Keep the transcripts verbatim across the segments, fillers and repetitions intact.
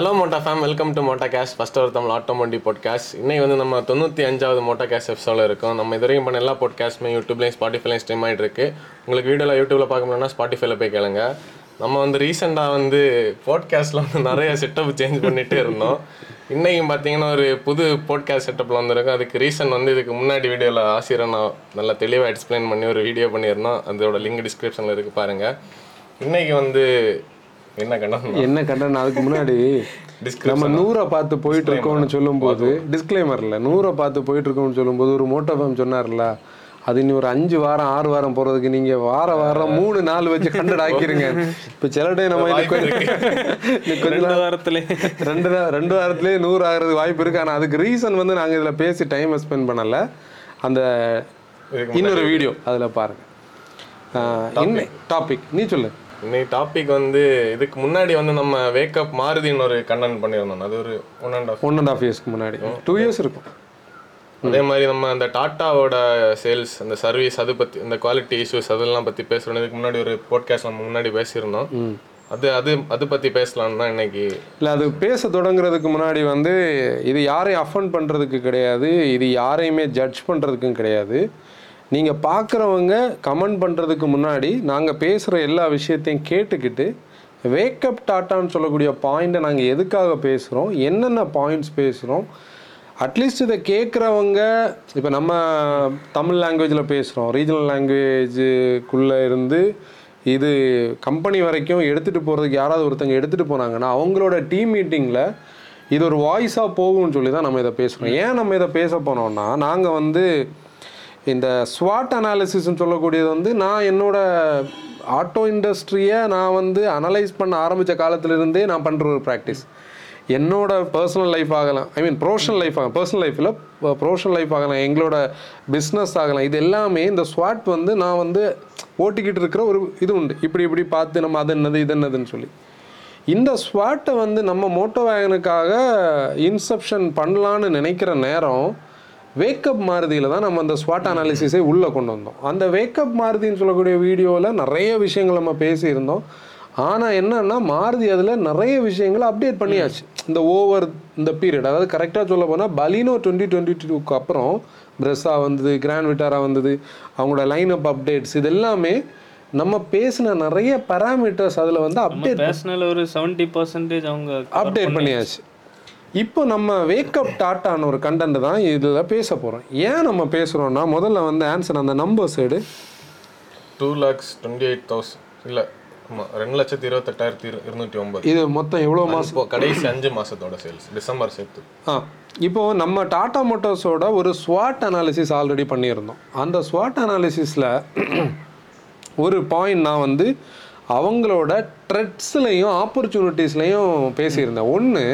Hello மோட்டா fame, welcome to மோட்டா cash, first ஒரு Tamil automotive podcast. இன்றைக்கி வந்து நம்ம தொண்ணூற்றி அஞ்சாவது மோட்டா கேஷ் எபிசோடில் இருக்கும். நம்ம இது வரைக்கும் பண்ண எல்லா பாட்காஸ்ட்டுமே யூடியூப்லேயும் ஸ்பாட்டிஃபைலையும் ஸ்ட்ரீம் ஆகிட்டு இருக்குது. உங்களுக்கு வீடியோவில் யூடியூப்பில் பார்க்க முடியும்னா ஸ்பாட்டிஃபைல போய் கேளுங்க. நம்ம வந்து ரீசெண்டாக வந்து பாட்காஸ்ட்டில் வந்து நிறைய செட்டப் சேஞ்ச் பண்ணிகிட்டே இருந்தோம். இன்றைக்கும் பார்த்தீங்கன்னா ஒரு புது பாட்காஸ்ட் செட்டப்பில் வந்துருக்கும். அதுக்கு ரீசன் வந்து இதுக்கு முன்னாடி வீடியோவில் ஆசிரியர் நான் நல்லா தெளிவாக எக்ஸ்பிளைன் பண்ணி ஒரு வீடியோ பண்ணியிருந்தோம். அதோட லிங்க் டிஸ்கிரிப்ஷனில் இருக்குது, பாருங்கள். இன்றைக்கி வந்து என்ன கண்டனம் என்ன கண்டனம் அதுக்கு முன்னாடி நம்ம நூறை பார்த்து போயிட்டு இருக்கோம்னு சொல்லும் போது டிஸ்க்ளைமர்ல நூறை பார்த்து போயிட்டு இருக்கோம்னு சொல்லும் போது ஒரு மோட்டோ ஃபேம் சொன்னார்ல, அது இன்னும் ஒரு அஞ்சு வாரம் ஆறு வாரம் போறதுக்கு நீங்க வார வாரம் மூணு நாலு வச்சு ஹண்ட்ரட் ஆக்கிருங்க. இப்ப சில டே நம்ம கொஞ்சம் வாரத்துல ரெண்டு ரெண்டு வாரத்திலே நூறு ஆகிறதுக்கு வாய்ப்பு இருக்கு. ஆனா அதுக்கு ரீசன் வந்து நாங்க இதுல பேசி டைம் ஸ்பெண்ட் பண்ணல. அந்த இன்னொரு வீடியோ அதுல பாருங்க. என்ன டாபிக் நீ சொல்லு. இன்னைக்கு டாபிக் வந்து இதுக்கு முன்னாடி வந்து நம்ம வேக்கப் மாறுதின்னு ஒரு கண்டென்ட் பண்ணியிருந்தோம். அது ஒரு one and half one and half இயர்ஸ்க்கு முன்னாடி டூ இயர்ஸ் இருக்கும். அதே மாதிரி நம்ம அந்த டாட்டாவோட சேல்ஸ், அந்த சர்வீஸ், அது பற்றி, இந்த குவாலிட்டி இஷ்யூஸ் அதெல்லாம் பற்றி பேசுகிறோம். இதுக்கு முன்னாடி ஒரு பாட்காஸ்ட் நம்ம முன்னாடி பேசியிருந்தோம். அது அது அது பற்றி பேசலாம்னா இன்னைக்கு இல்லை, அது பேச தொடங்குறதுக்கு முன்னாடி வந்து இது யாரையும் அஃபண்ட் பண்ணுறதுக்கு கிடையாது, இது யாரையுமே ஜட்ஜ் பண்ணுறதுக்கும் கிடையாது. நீங்கள் பார்க்குறவங்க கமெண்ட் பண்ணுறதுக்கு முன்னாடி நாங்கள் பேசுகிற எல்லா விஷயத்தையும் கேட்டுக்கிட்டு வேக்கப் டாட்டான்னு சொல்லக்கூடிய பாயிண்ட்டை நாங்கள் எதுக்காக பேசுகிறோம், என்னென்ன பாயிண்ட்ஸ் பேசுகிறோம், அட்லீஸ்ட் இதை கேட்குறவங்க. இப்போ நம்ம தமிழ் லாங்குவேஜில் பேசுகிறோம், ரீஜனல் லாங்குவேஜுக்குள்ளே இருந்து இது கம்பெனி வரைக்கும் எடுத்துகிட்டு போகிறதுக்கு யாராவது ஒருத்தங்க எடுத்துகிட்டு போனாங்கன்னா அவங்களோட டீம் மீட்டிங்கில் இது ஒரு வாய்ஸாக போகும்னு சொல்லி தான் நம்ம இதை பேசுகிறோம். ஏன் நம்ம இதை பேச போனோம்னா, நாங்கள் வந்து இந்த ஸ்வாட் அனாலிசிஸ்ன்னு சொல்லக்கூடியது வந்து நான் என்னோட ஆட்டோ இண்டஸ்ட்ரியை நான் வந்து அனலைஸ் பண்ண ஆரம்பித்த காலத்திலிருந்தே நான் பண்ணுற ஒரு ப்ராக்டிஸ். என்னோட பர்சனல் லைஃப் ஆகலாம், ஐ மீன் ப்ரொஃபஷனல் லைஃப் ஆகலாம், பர்சனல் லைஃப்பில் ப்ரொஃபஷனல் லைஃப் ஆகலாம், எங்களோட பிஸ்னஸ் ஆகலாம், இது எல்லாமே இந்த ஸ்வாட் வந்து நான் வந்து ஓட்டிக்கிட்டு இருக்கிற ஒரு இது உண்டு. இப்படி இப்படி பார்த்து நம்ம அது என்னது இது என்னதுன்னு சொல்லி இந்த ஸ்வாட்டை வந்து நம்ம மோட்டோ வேகனுக்காக இன்செப்ஷன் பண்ணலான்னு நினைக்கிற நேரம் வேக்கப் மாருதியில் தான் நம்ம அந்த ஸ்வாட் அனாலிசிஸை உள்ளே கொண்டு வந்தோம். அந்த வேக்கப் மாருதின்னு சொல்லக்கூடிய வீடியோவில் நிறைய விஷயங்கள் நம்ம பேசியிருந்தோம். ஆனால் என்னன்னா, மாருதி அதில் நிறைய விஷயங்களை அப்டேட் பண்ணியாச்சு இந்த ஓவர் இந்த பீரியட். அதாவது கரெக்டாக சொல்ல போனால் பலினோ டுவெண்ட்டி டுவெண்ட்டி டூக்கு அப்புறம் பிரெஸ்ஸா வந்தது, கிராண்ட் விட்டாரா வந்தது, அவங்களோட லைன் அப் அப்டேட்ஸ், இது எல்லாமே நம்ம பேசின நிறைய பேராமீட்டர்ஸ் அதில் வந்து அப்டேட் பேசினால ஒரு செவன்ட்டி பர்சன்டேஜ் அவங்க அப்டேட் பண்ணியாச்சு. இப்போ நம்ம வேக்கப் டாட்டான்னு ஒரு கண்டென்ட் தான் இதில் பேச போகிறோம். ஏன் நம்ம பேசுகிறோன்னா, முதல்ல வந்து ஆன்சர் அந்த number side two lakhs twenty eight thousand இல்லை ஆமாம் ரெண்டு லட்சத்தி இருபத்தெட்டாயிரத்தி இரு இருநூற்றி ஒம்பது இது மொத்தம் எவ்வளோ மாதம் இப்போ கடைசி அஞ்சு மாதத்தோட சேல்ஸ் டிசம்பர் சேர்த்து. ஆ, இப்போது நம்ம டாட்டா மோட்டார்ஸோட ஒரு ஸ்வாட் அனாலிசிஸ் ஆல்ரெடி பண்ணியிருந்தோம். அந்த ஸ்வாட் அனாலிசிஸில் ஒரு பாயிண்ட் நான் வந்து அவங்களோட ட்ரெட்ஸ்லையும் ஆப்பர்ச்சுனிட்டிஸ்லையும் பேசியிருந்தேன். ஒன்று,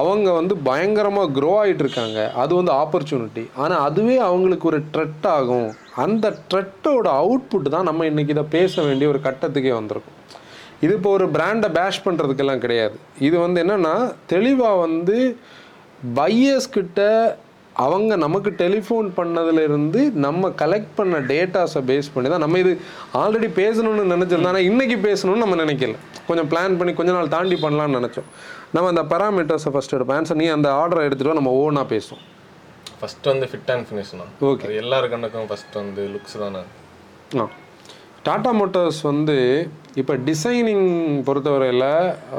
அவங்க வந்து பயங்கரமாக க்ரோ ஆகிட்டு இருக்காங்க, அது வந்து ஆப்பர்ச்சுனிட்டி. ஆனால் அதுவே அவங்களுக்கு ஒரு த்ரெட் ஆகும். அந்த த்ரெட்டோட அவுட்புட் தான் நம்ம இன்றைக்கி இதை பேச வேண்டிய ஒரு கட்டத்துக்கே வந்திருக்கும். இது இப்போ ஒரு பிராண்டை பேஷ் பண்ணுறதுக்கெல்லாம் கிடையாது. இது வந்து என்னென்னா, தெளிவாக வந்து பையர்ஸ்கிட்ட அவங்க நமக்கு டெலிஃபோன் பண்ணதுலேருந்து நம்ம கலெக்ட் பண்ண டேட்டாஸை பேஸ் பண்ணி தான் நம்ம இது ஆல்ரெடி பேசணும்னு நினச்சிருந்தோம். ஆனால் இன்றைக்கி பேசணும்னு நம்ம நினைக்கல, கொஞ்சம் பிளான் பண்ணி கொஞ்ச நாள் தாண்டி பண்ணலான்னு நினச்சோம். நம்ம அந்த பேராமீட்டர்ஸை ஃபஸ்ட் எடுப்போம். ஆன்சர் நீ அந்த ஆர்டரை எடுத்துகிட்டு நம்ம ஓனாக பேசுவோம். ஃபஸ்ட்டு வந்து ஃபிட் அண்ட் ஃபினிஷ் தான். ஓகே, எல்லாரு கண்ணுக்கும் ஃபஸ்ட்டு வந்து லுக்ஸ் தானே. ஆ, டாட்டா மோட்டார்ஸ் வந்து இப்போ டிசைனிங் பொறுத்தவரையில்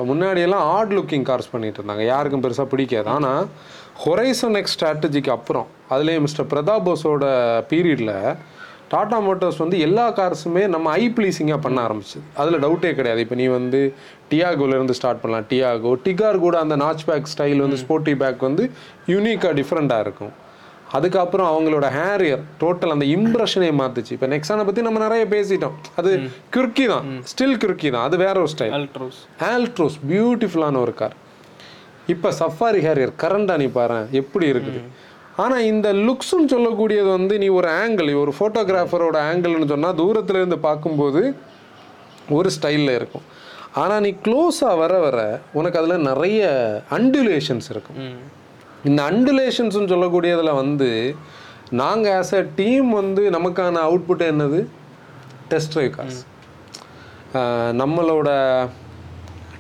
முன்னாடியெல்லாம் ஆட் லுக்கிங் கார்ஸ் பண்ணிகிட்டு இருந்தாங்க, யாருக்கும் பெருசாக பிடிக்காது. ஆனால் ஹொரைசன் எக்ஸ் ஸ்ட்ராட்டஜிக்கு அப்புறம், அதுலேயே மிஸ்டர் பிரதாப் போஸோட பீரியடில் டாட்டா மோட்டார்ஸ் வந்து எல்லா கார்ஸுமே நம்ம ஐ ப்ளீஸிங்காக பண்ண ஆரம்பிச்சிது. அதில் டவுட்டே கிடையாது. இப்போ நீ வந்து டியாகோலேருந்து ஸ்டார்ட் பண்ணலாம். டியாகோ, டிகார் கூட அந்த நாச் பேக் ஸ்டைல் வந்து ஸ்போர்ட்டி பேக் வந்து யூனிக்காக டிஃப்ரெண்ட்டாக இருக்கும். அதுக்கப்புறம் அவங்களோட ஹேரியர் டோட்டல் அந்த இம்ப்ரெஷனே மாற்றிச்சு. இப்போ நெக்ஸானை பற்றி நம்ம நிறைய பேசிட்டோம். அது குர்க்கி தான், ஸ்டில் குர்க்கி தான், அது வேற ஒரு ஸ்டைல். ஆல்ட்ரோஸ் ஆல்ட்ரோஸ் பியூட்டிஃபுல்லான ஒரு கார். இப்போ சஃபாரி ஹேரியர் கரண்டாக நீ பாரு எப்படி இருக்குது. ஆனால் இந்த லுக்ஸ்ன்னு சொல்லக்கூடியது வந்து நீ ஒரு ஆங்கிள், ஒரு ஃபோட்டோகிராஃபரோட ஆங்கிள்னு சொன்னால் தூரத்துலேருந்து பார்க்கும்போது ஒரு ஸ்டைலில் இருக்கும். ஆனால் நீ க்ளோஸாக வர வர உனக்கு அதில் நிறைய அண்டுலேஷன்ஸ் இருக்கும். இந்த அண்டுலேஷன்ஸ்ன்னு சொல்லக்கூடியதில் வந்து நாங்கள் ஆஸ் அ டீம் வந்து நமக்கான அவுட்புட் என்னது, டெஸ்ட் ட்ரைவ் கார்ஸ், நம்மளோட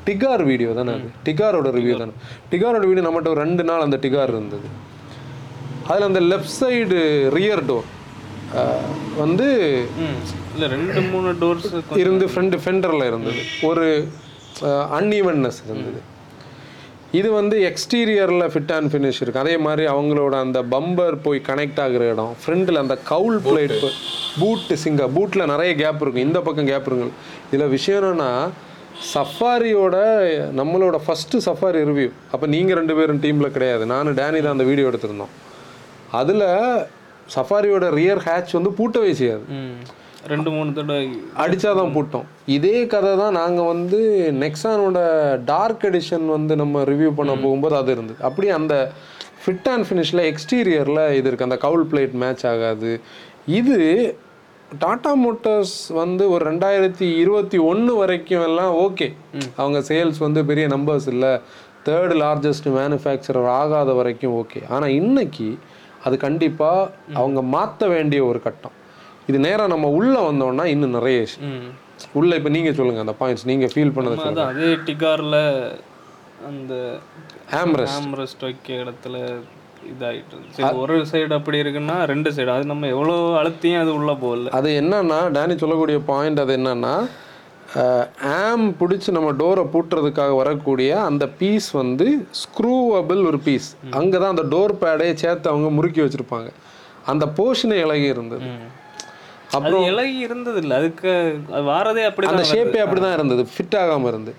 டிகார் வீடியோ தானே, அது டிகாரோட ரிவ்யூ தானே. டிகாரோட வீடியோ நம்மகிட்ட ஒரு ரெண்டு நாள் அந்த டிகார் இருந்தது. அதில் அந்த லெஃப்ட் சைடு ரியர் டோர் வந்து இல்லை ரெண்டு மூணு டோர்ஸ் இருந்து ஃப்ரெண்டு ஃபெண்டரில் இருந்தது, ஒரு அன்இவன்னஸ் இருந்தது. இது வந்து எக்ஸ்டீரியரில் ஃபிட் அண்ட் ஃபினிஷ் இருக்குது. அதே மாதிரி அவங்களோட அந்த பம்பர் போய் கனெக்ட் ஆகிற இடம் ஃப்ரண்ட்டில் அந்த கவுல் பிளேட் பூட்டு சிங்கா பூட்டில் நிறைய கேப் இருக்கும், இந்த பக்கம் கேப் இருக்கும். இதில் விஷயம் என்னென்னா சஃபாரியோட நம்மளோட ஃபஸ்ட்டு சஃபாரி ரிவ்யூ, அப்போ நீங்கள் ரெண்டு பேரும் டீமில் கிடையாது, நானும் டேனி தான் அந்த வீடியோ எடுத்திருந்தோம். அதில் சஃபாரியோட ரியர் ஹேட்ச் வந்து பூட்டவே செய்யாது, ரெண்டு மூணு தடவை அடித்தாதான் பூட்டோம். இதே கதை தான் நாங்கள் வந்து நெக்ஸானோட டார்க் எடிஷன் வந்து நம்ம ரிவ்யூ பண்ண போகும்போது அது இருந்தது. அப்படியே அந்த ஃபிட் அண்ட் ஃபினிஷில் எக்ஸ்டீரியரில் இது இருக்குது, அந்த கவுல் பிளேட் மேட்ச் ஆகாது. இது டாடா மோட்டார்ஸ் வந்து ஒரு ரெண்டாயிரத்தி இருபத்தி ஒன்று வரைக்கும் எல்லாம் ஓகே, அவங்க சேல்ஸ் வந்து பெரிய நம்பர்ஸ் இல்லை, தேர்டு லார்ஜஸ்ட் மேனுஃபேக்சரர் ஆகாத வரைக்கும் ஓகே. ஆனால் இன்னைக்கு அது கண்டிப்பாக அவங்க மாற்ற வேண்டிய ஒரு கட்டம். இது நேராக நம்ம உள்ளே வந்தோம்னா இன்னும் நிறைய உள்ளே இப்போ நீங்கள் சொல்லுங்கள் அந்த பாயிண்ட்ஸ் நீங்கள் ஃபீல் பண்ணது. அதே டிகாரில் அந்த ஹேம்ரெஸ்ட் ஹேம்ரெஸ்ட் வைக்க இடத்துல இதாகிட்டு ஒரு சைடு அப்படி இருக்குன்னா ரெண்டு சைடு அது நம்ம எவ்வளோ அழுத்தியும் அது உள்ளே போகல. அது என்னன்னா டேனி சொல்லக்கூடிய பாயிண்ட் அது என்னன்னா ஆம் பிடிச்சி நம்ம டோரை பூட்டுறதுக்காக வரக்கூடிய அந்த பீஸ் வந்து ஸ்க்ரூவபிள் ஒரு பீஸ், அங்கே தான் அந்த டோர் பேடையை சேர்த்து அவங்க முறுக்கி வச்சுருப்பாங்க. அந்த போர்ஷனே இலகி இருந்தது, அப்புறம் இலகி இருந்தது இல்லை, அதுக்கு வாரதே அப்படி அந்த ஷேப்பே அப்படி தான் இருந்தது, ஃபிட் ஆகாமல் இருந்து.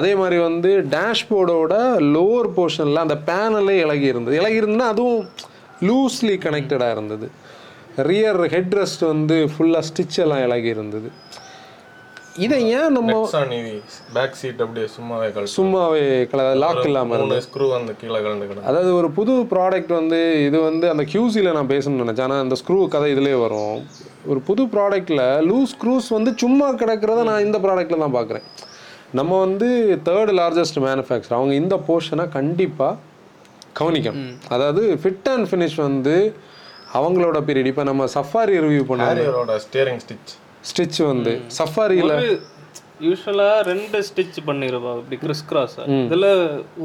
அதே மாதிரி வந்து டேஷ்போர்டோட லோவர் போர்ஷனில் அந்த பேனலே இலகி இருந்தது, இலகி இருந்ததுன்னா அதுவும் லூஸ்லி கனெக்டடாக இருந்தது. ரியர் ஹெட் ரெஸ்ட் வந்து ஃபுல்லாக ஸ்டிச்செல்லாம் இலகி இருந்தது. இதை ஏன் நம்ம பேக் சீட் அப்படியே சும்மாவே சும்மாவே லாக் இல்லாமல் இருந்தது, ஸ்க்ரூ அந்த கீழே கலந்து கிடக்கு. அதாவது ஒரு புது ப்ராடக்ட் வந்து இது வந்து அந்த கியூசியில் நான் பேசணும்னு நினச்சேன், ஆனால் அந்த ஸ்க்ரூ கதை இதுலேயே வரும். ஒரு புது ப்ராடக்டில் லூஸ் ஸ்க்ரூஸ் வந்து சும்மா கிடக்கிறத நான் இந்த ப்ராடக்டில் தான் பார்க்குறேன். நம்ம வந்து தேர்டு லார்ஜஸ்ட் மேனுஃபேக்சர், அவங்க இந்த போர்ஷனை கண்டிப்பாக கவனிக்கணும். அதாவது ஃபிட் அண்ட் ஃபினிஷ் வந்து அவங்களோட பீரியட். இப்போ நம்ம சஃபாரி ரிவ்யூ பண்ணோம், ஸ்டீரிங் ஸ்டிச் ஸ்டிச் வந்து சஃபாரியில் யூஸ்வலாக ரெண்டு ஸ்டிச் பண்ணிடுவா இப்படி கிறிஸ் கிராஸாக, இதில்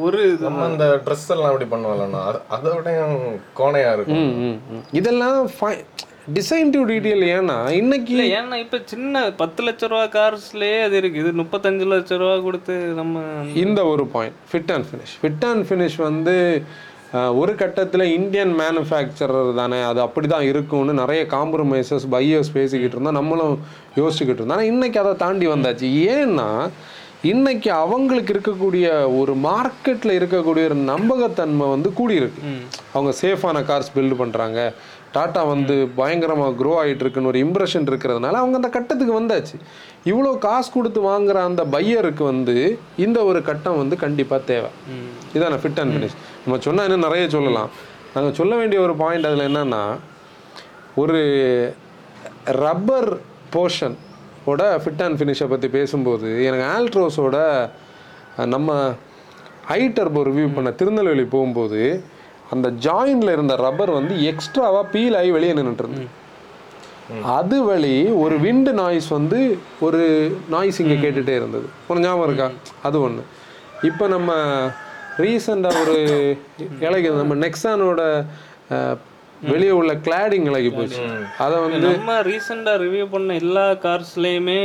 ஒரு நம்ம அந்த ட்ரெஸ் எல்லாம் அப்படி பண்ணுவாங்கண்ணா அதோட கோணையாக இருக்கும். இதெல்லாம் ஃபைன் டிசைன் டு டீட்டெயில். ஏன்னா இன்னைக்கு ஏன்னா இப்போ சின்ன பத்து லட்ச ரூபா கார்ஸ்லேயே அது இருக்குது, இது முப்பத்தஞ்சு லட்ச ரூபா கொடுத்து நம்ம இந்த ஒரு point fit and finish. Fit and finish வந்து ஒரு கட்டத்தில் இந்தியன் மேனுஃபேக்சரர் தானே அது அப்படி தான் இருக்கும்னு நிறைய காம்ப்ரமைசஸ் பையர்ஸ் பேசிக்கிட்டு இருந்தோம், நம்மளும் யோசிச்சுக்கிட்டு இருந்தோம். ஆனால் இன்றைக்கி அதை தாண்டி வந்தாச்சு. ஏன்னா இன்றைக்கி அவங்களுக்கு இருக்கக்கூடிய ஒரு மார்க்கெட்டில் இருக்கக்கூடிய ஒரு நம்பகத்தன்மை வந்து கூடியிருக்கு. அவங்க சேஃபான கார்ஸ் பில்டு பண்ணுறாங்க, டாட்டா வந்து பயங்கரமாக க்ரோ ஆகிட்டு இருக்குன்னு ஒரு இம்ப்ரெஷன் இருக்கிறதுனால அவங்க அந்த கட்டத்துக்கு வந்தாச்சு. இவ்வளோ காசு கொடுத்து வாங்குகிற அந்த பையருக்கு வந்து இந்த ஒரு கட்டம் வந்து கண்டிப்பாக தேவை. இதான ஃபிட் அண்ட் ஃபினிஷ் நம்ம சொன்னால் இன்னும் நிறைய சொல்லலாம். நாங்கள் சொல்ல வேண்டிய ஒரு பாயிண்ட் அதில் என்னென்னா ஒரு ரப்பர் போர்ஷனோட ஃபிட் அண்ட் ஃபினிஷை பற்றி பேசும்போது எனக்கு ஆல்ட்ரோஸோட நம்ம ஐ டர்போ ரிவ்யூ பண்ண திருநெல்வேலி போகும்போது அந்த ஜாயின்ல இருந்த ரப்பர் வந்து எக்ஸ்ட்ராவாக பீல் ஆகி வெளியே நின்றுட்டு இருந்தது. அது வழி ஒரு விண்டு நாய்ஸ் வந்து ஒரு நாய்ஸ் இங்கே கேட்டுகிட்டே இருந்தது, கொஞ்சம் ஞாபகம் இருக்கா? அது ஒன்று. இப்போ நம்ம ரீசெண்டாக ஒரு இலகி நம்ம நெக்ஸானோட வெளியே உள்ள கிளாடிங் இலகி போச்சு. அதை வந்து நம்ம ரீசெண்டாக ரிவ்யூ பண்ண எல்லா கார்ஸ்லேயுமே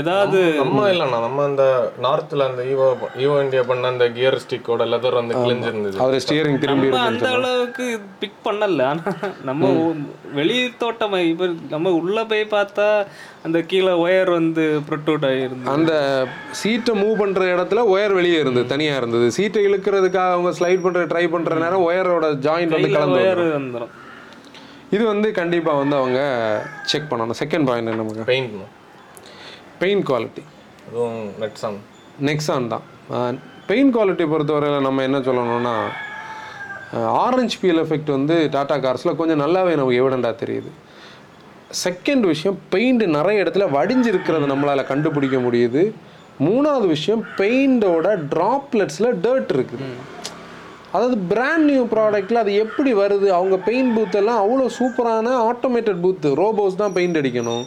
ஏதாவது நம்ம இல்லைண்ணா நம்ம அந்த நார்த்தில் அந்த ஈவோ ஈவோ இந்தியா பண்ண அந்த கியர் ஸ்டிக்கோட லெதர் வந்து கிழிஞ்சிருந்தது, அவர் ஸ்டியரிங் திரும்பி அந்த அளவுக்கு பிக் பண்ணலை. ஆனால் நம்ம வெளியே தோட்டம் இப்போ நம்ம உள்ளே போய் பார்த்தா அந்த கீழே ஒயர் வந்து ப்ரொட்டூட் ஆகிருந்தது, அந்த சீட்டை மூவ் பண்ணுற இடத்துல ஒயர் வெளியே இருந்தது, தனியாக இருந்தது. சீட்டை இழுக்கிறதுக்காக அவங்க ஸ்லைட் பண்ணுற ட்ரை பண்ணுற நேரம் ஒயரோட ஜாயிண்ட் வந்து கலந்து ஒயர் வந்துடும். இது வந்து கண்டிப்பாக வந்து அவங்க செக் பண்ணணும். செகண்ட் பாயிண்ட் நமக்கு பெயிண்ட் பெயிண்ட் குவாலிட்டி, அதுவும் நெக்ஸான் நெக்ஸான் தான். பெயிண்ட் குவாலிட்டி பொறுத்தவரையில் நம்ம என்ன சொல்லணும்னா ஆரஞ்சு பீல் எஃபெக்ட் வந்து டாடா கார்ஸில் கொஞ்சம் நல்லாவே நமக்கு எவிடண்டாக தெரியுது. செகண்ட் விஷயம் பெயிண்ட் நிறைய இடத்துல வடிஞ்சிருக்கிறது நம்மளால் கண்டுபிடிக்க முடியுது. மூணாவது விஷயம் பெயிண்டோட ட்ராப்லெட்ஸில் டர்ட் இருக்குது. அதாவது பிராண்ட் நியூ ப்ராடக்ட்டில் அது எப்படி வருது? அவங்க பெயிண்ட் பூத்தெல்லாம் அவ்வளோ சூப்பரான ஆட்டோமேட்டட் பூத்து, ரோபோஸ் தான் பெயிண்ட் அடிக்கணும்,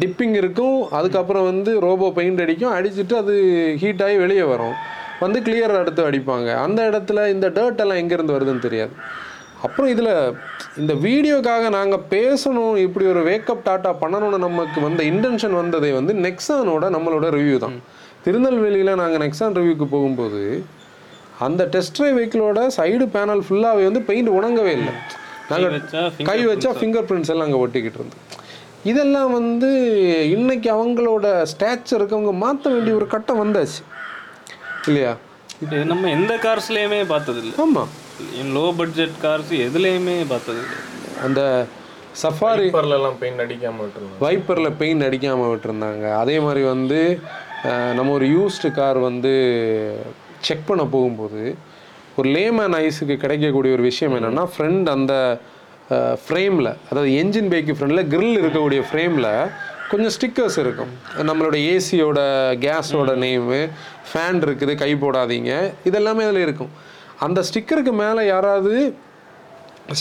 டிப்பிங் இருக்கும், அதுக்கப்புறம் வந்து ரோபோ பெயிண்ட் அடிக்கும், அடிச்சுட்டு அது ஹீட் ஆகி வெளியே வரும், வந்து கிளியர் எடுத்து அடிப்பாங்க. அந்த இடத்துல இந்த டர்ட் எல்லாம் எங்கேருந்து வருதுன்னு தெரியாது. அப்புறம் இதில் இந்த வீடியோக்காக நாங்கள் பேசணும், இப்படி ஒரு வேக்கப் டாட்டா பண்ணணும்னு நமக்கு வந்த இன்டென்ஷன் வந்ததே வந்து நெக்ஸானோட நம்மளோட ரிவ்யூ தான். திருநெல்வேலியில் நாங்கள் நெக்ஸான் ரிவ்யூக்கு போகும்போது அந்த டெஸ்ட் ட்ரைவ் வெஹிக்கிளோட சைடு பேனல் ஃபுல்லாகவே வந்து பெயிண்ட் உணங்கவே இல்லை. நாங்கள் கை வச்சா ஃபிங்கர் பிரிண்ட்ஸ் எல்லாம் அங்கே ஒட்டிக்கிட்டு இருந்து, இதெல்லாம் வந்து இன்றைக்கி அவங்களோட ஸ்டாச்சருக்கு அவங்க மாற்ற வேண்டிய ஒரு கட்டம் வந்தாச்சு இல்லையா? இது நம்ம எந்த கார்ஸ்லேயுமே பார்த்தது இல்லை. ஆமாம், லோ பட்ஜெட் கார்ஸ் எதுலேயுமே பார்த்தது இல்லை. அந்த சஃபாரி வைப்பர்லாம் பெயிண்ட் அடிக்காமல் விட்டுருந்தாங்க, வைப்பரில் பெயிண்ட் அடிக்காமல் விட்டுருந்தாங்க. அதே மாதிரி வந்து நம்ம ஒரு யூஸ்டு கார் வந்து செக் பண்ண போகும்போது ஒரு லேமேன் ஐஸுக்கு கிடைக்கக்கூடிய ஒரு விஷயம் என்னென்னா, ஃப்ரெண்ட் அந்த ஃப்ரேமில், அதாவது என்ஜின் பேக்கு ஃப்ரெண்டில் கிரில் இருக்கக்கூடிய ஃப்ரேமில் கொஞ்சம் ஸ்டிக்கர்ஸ் இருக்கும். நம்மளோட ஏசியோட கேஸோட நேமு, ஃபேன் இருக்குது கை போடாதீங்க, இதெல்லாமே அதில் இருக்கும். அந்த ஸ்டிக்கருக்கு மேலே யாராவது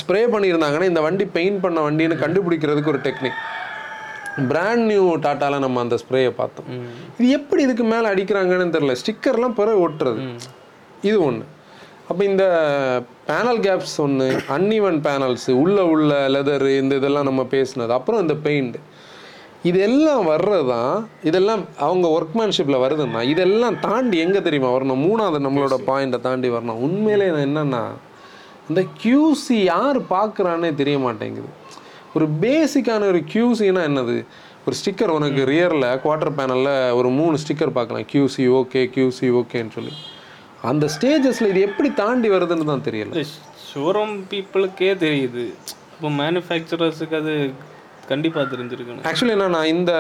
ஸ்ப்ரே பண்ணியிருந்தாங்கன்னா இந்த வண்டி பெயிண்ட் பண்ண வண்டின்னு கண்டுபிடிக்கிறதுக்கு ஒரு டெக்னிக். பிராண்ட் நியூ டாட்டாவில் நம்ம அந்த ஸ்ப்ரேயை பார்த்தோம். இது எப்படி இதுக்கு மேலே அடிக்கிறாங்கன்னு தெரில, ஸ்டிக்கர்லாம் பிறகு ஒட்டுறது, இது ஒன்று. அப்போ இந்த பேனல் கேப்ஸ் ஒன்று, அன்இவன் பேனல்ஸு, உள்ளே உள்ள லெதரு, இந்த இதெல்லாம் நம்ம பேசினது. அப்புறம் இந்த பெயிண்ட், இதெல்லாம் வர்றது தான், இதெல்லாம் அவங்க ஒர்க்மேன்ஷிப்பில் வருதுன்னா இதெல்லாம் தாண்டி எங்கே தெரியுமா வரணும், மூணாவது நம்மளோட பாயிண்ட்டை தாண்டி வரணும். உண்மையிலே என்னென்னா, இந்த கியூசி யார் பார்க்குறான்னே தெரிய மாட்டேங்குது. ஒரு பேசிக்கான ஒரு கியூசின்னா என்னது? ஒரு ஸ்டிக்கர் உனக்கு ரியரில் குவார்ட்டர் பேனலில் ஒரு மூணு ஸ்டிக்கர் பார்க்கலாம், கியூசி ஓகே, கியூசி ஓகேன்னு சொல்லி. அந்த ஸ்டேஜஸில் இது எப்படி தாண்டி வருதுன்னு தான் தெரியல. ஷோரூம் பீப்புளுக்கே தெரியுது, இப்போ மேனுஃபேக்சரர்ஸுக்கு அது கண்டிப்பாக தெரிஞ்சிருக்கணும். ஆக்சுவலி என்ன, நான் இந்த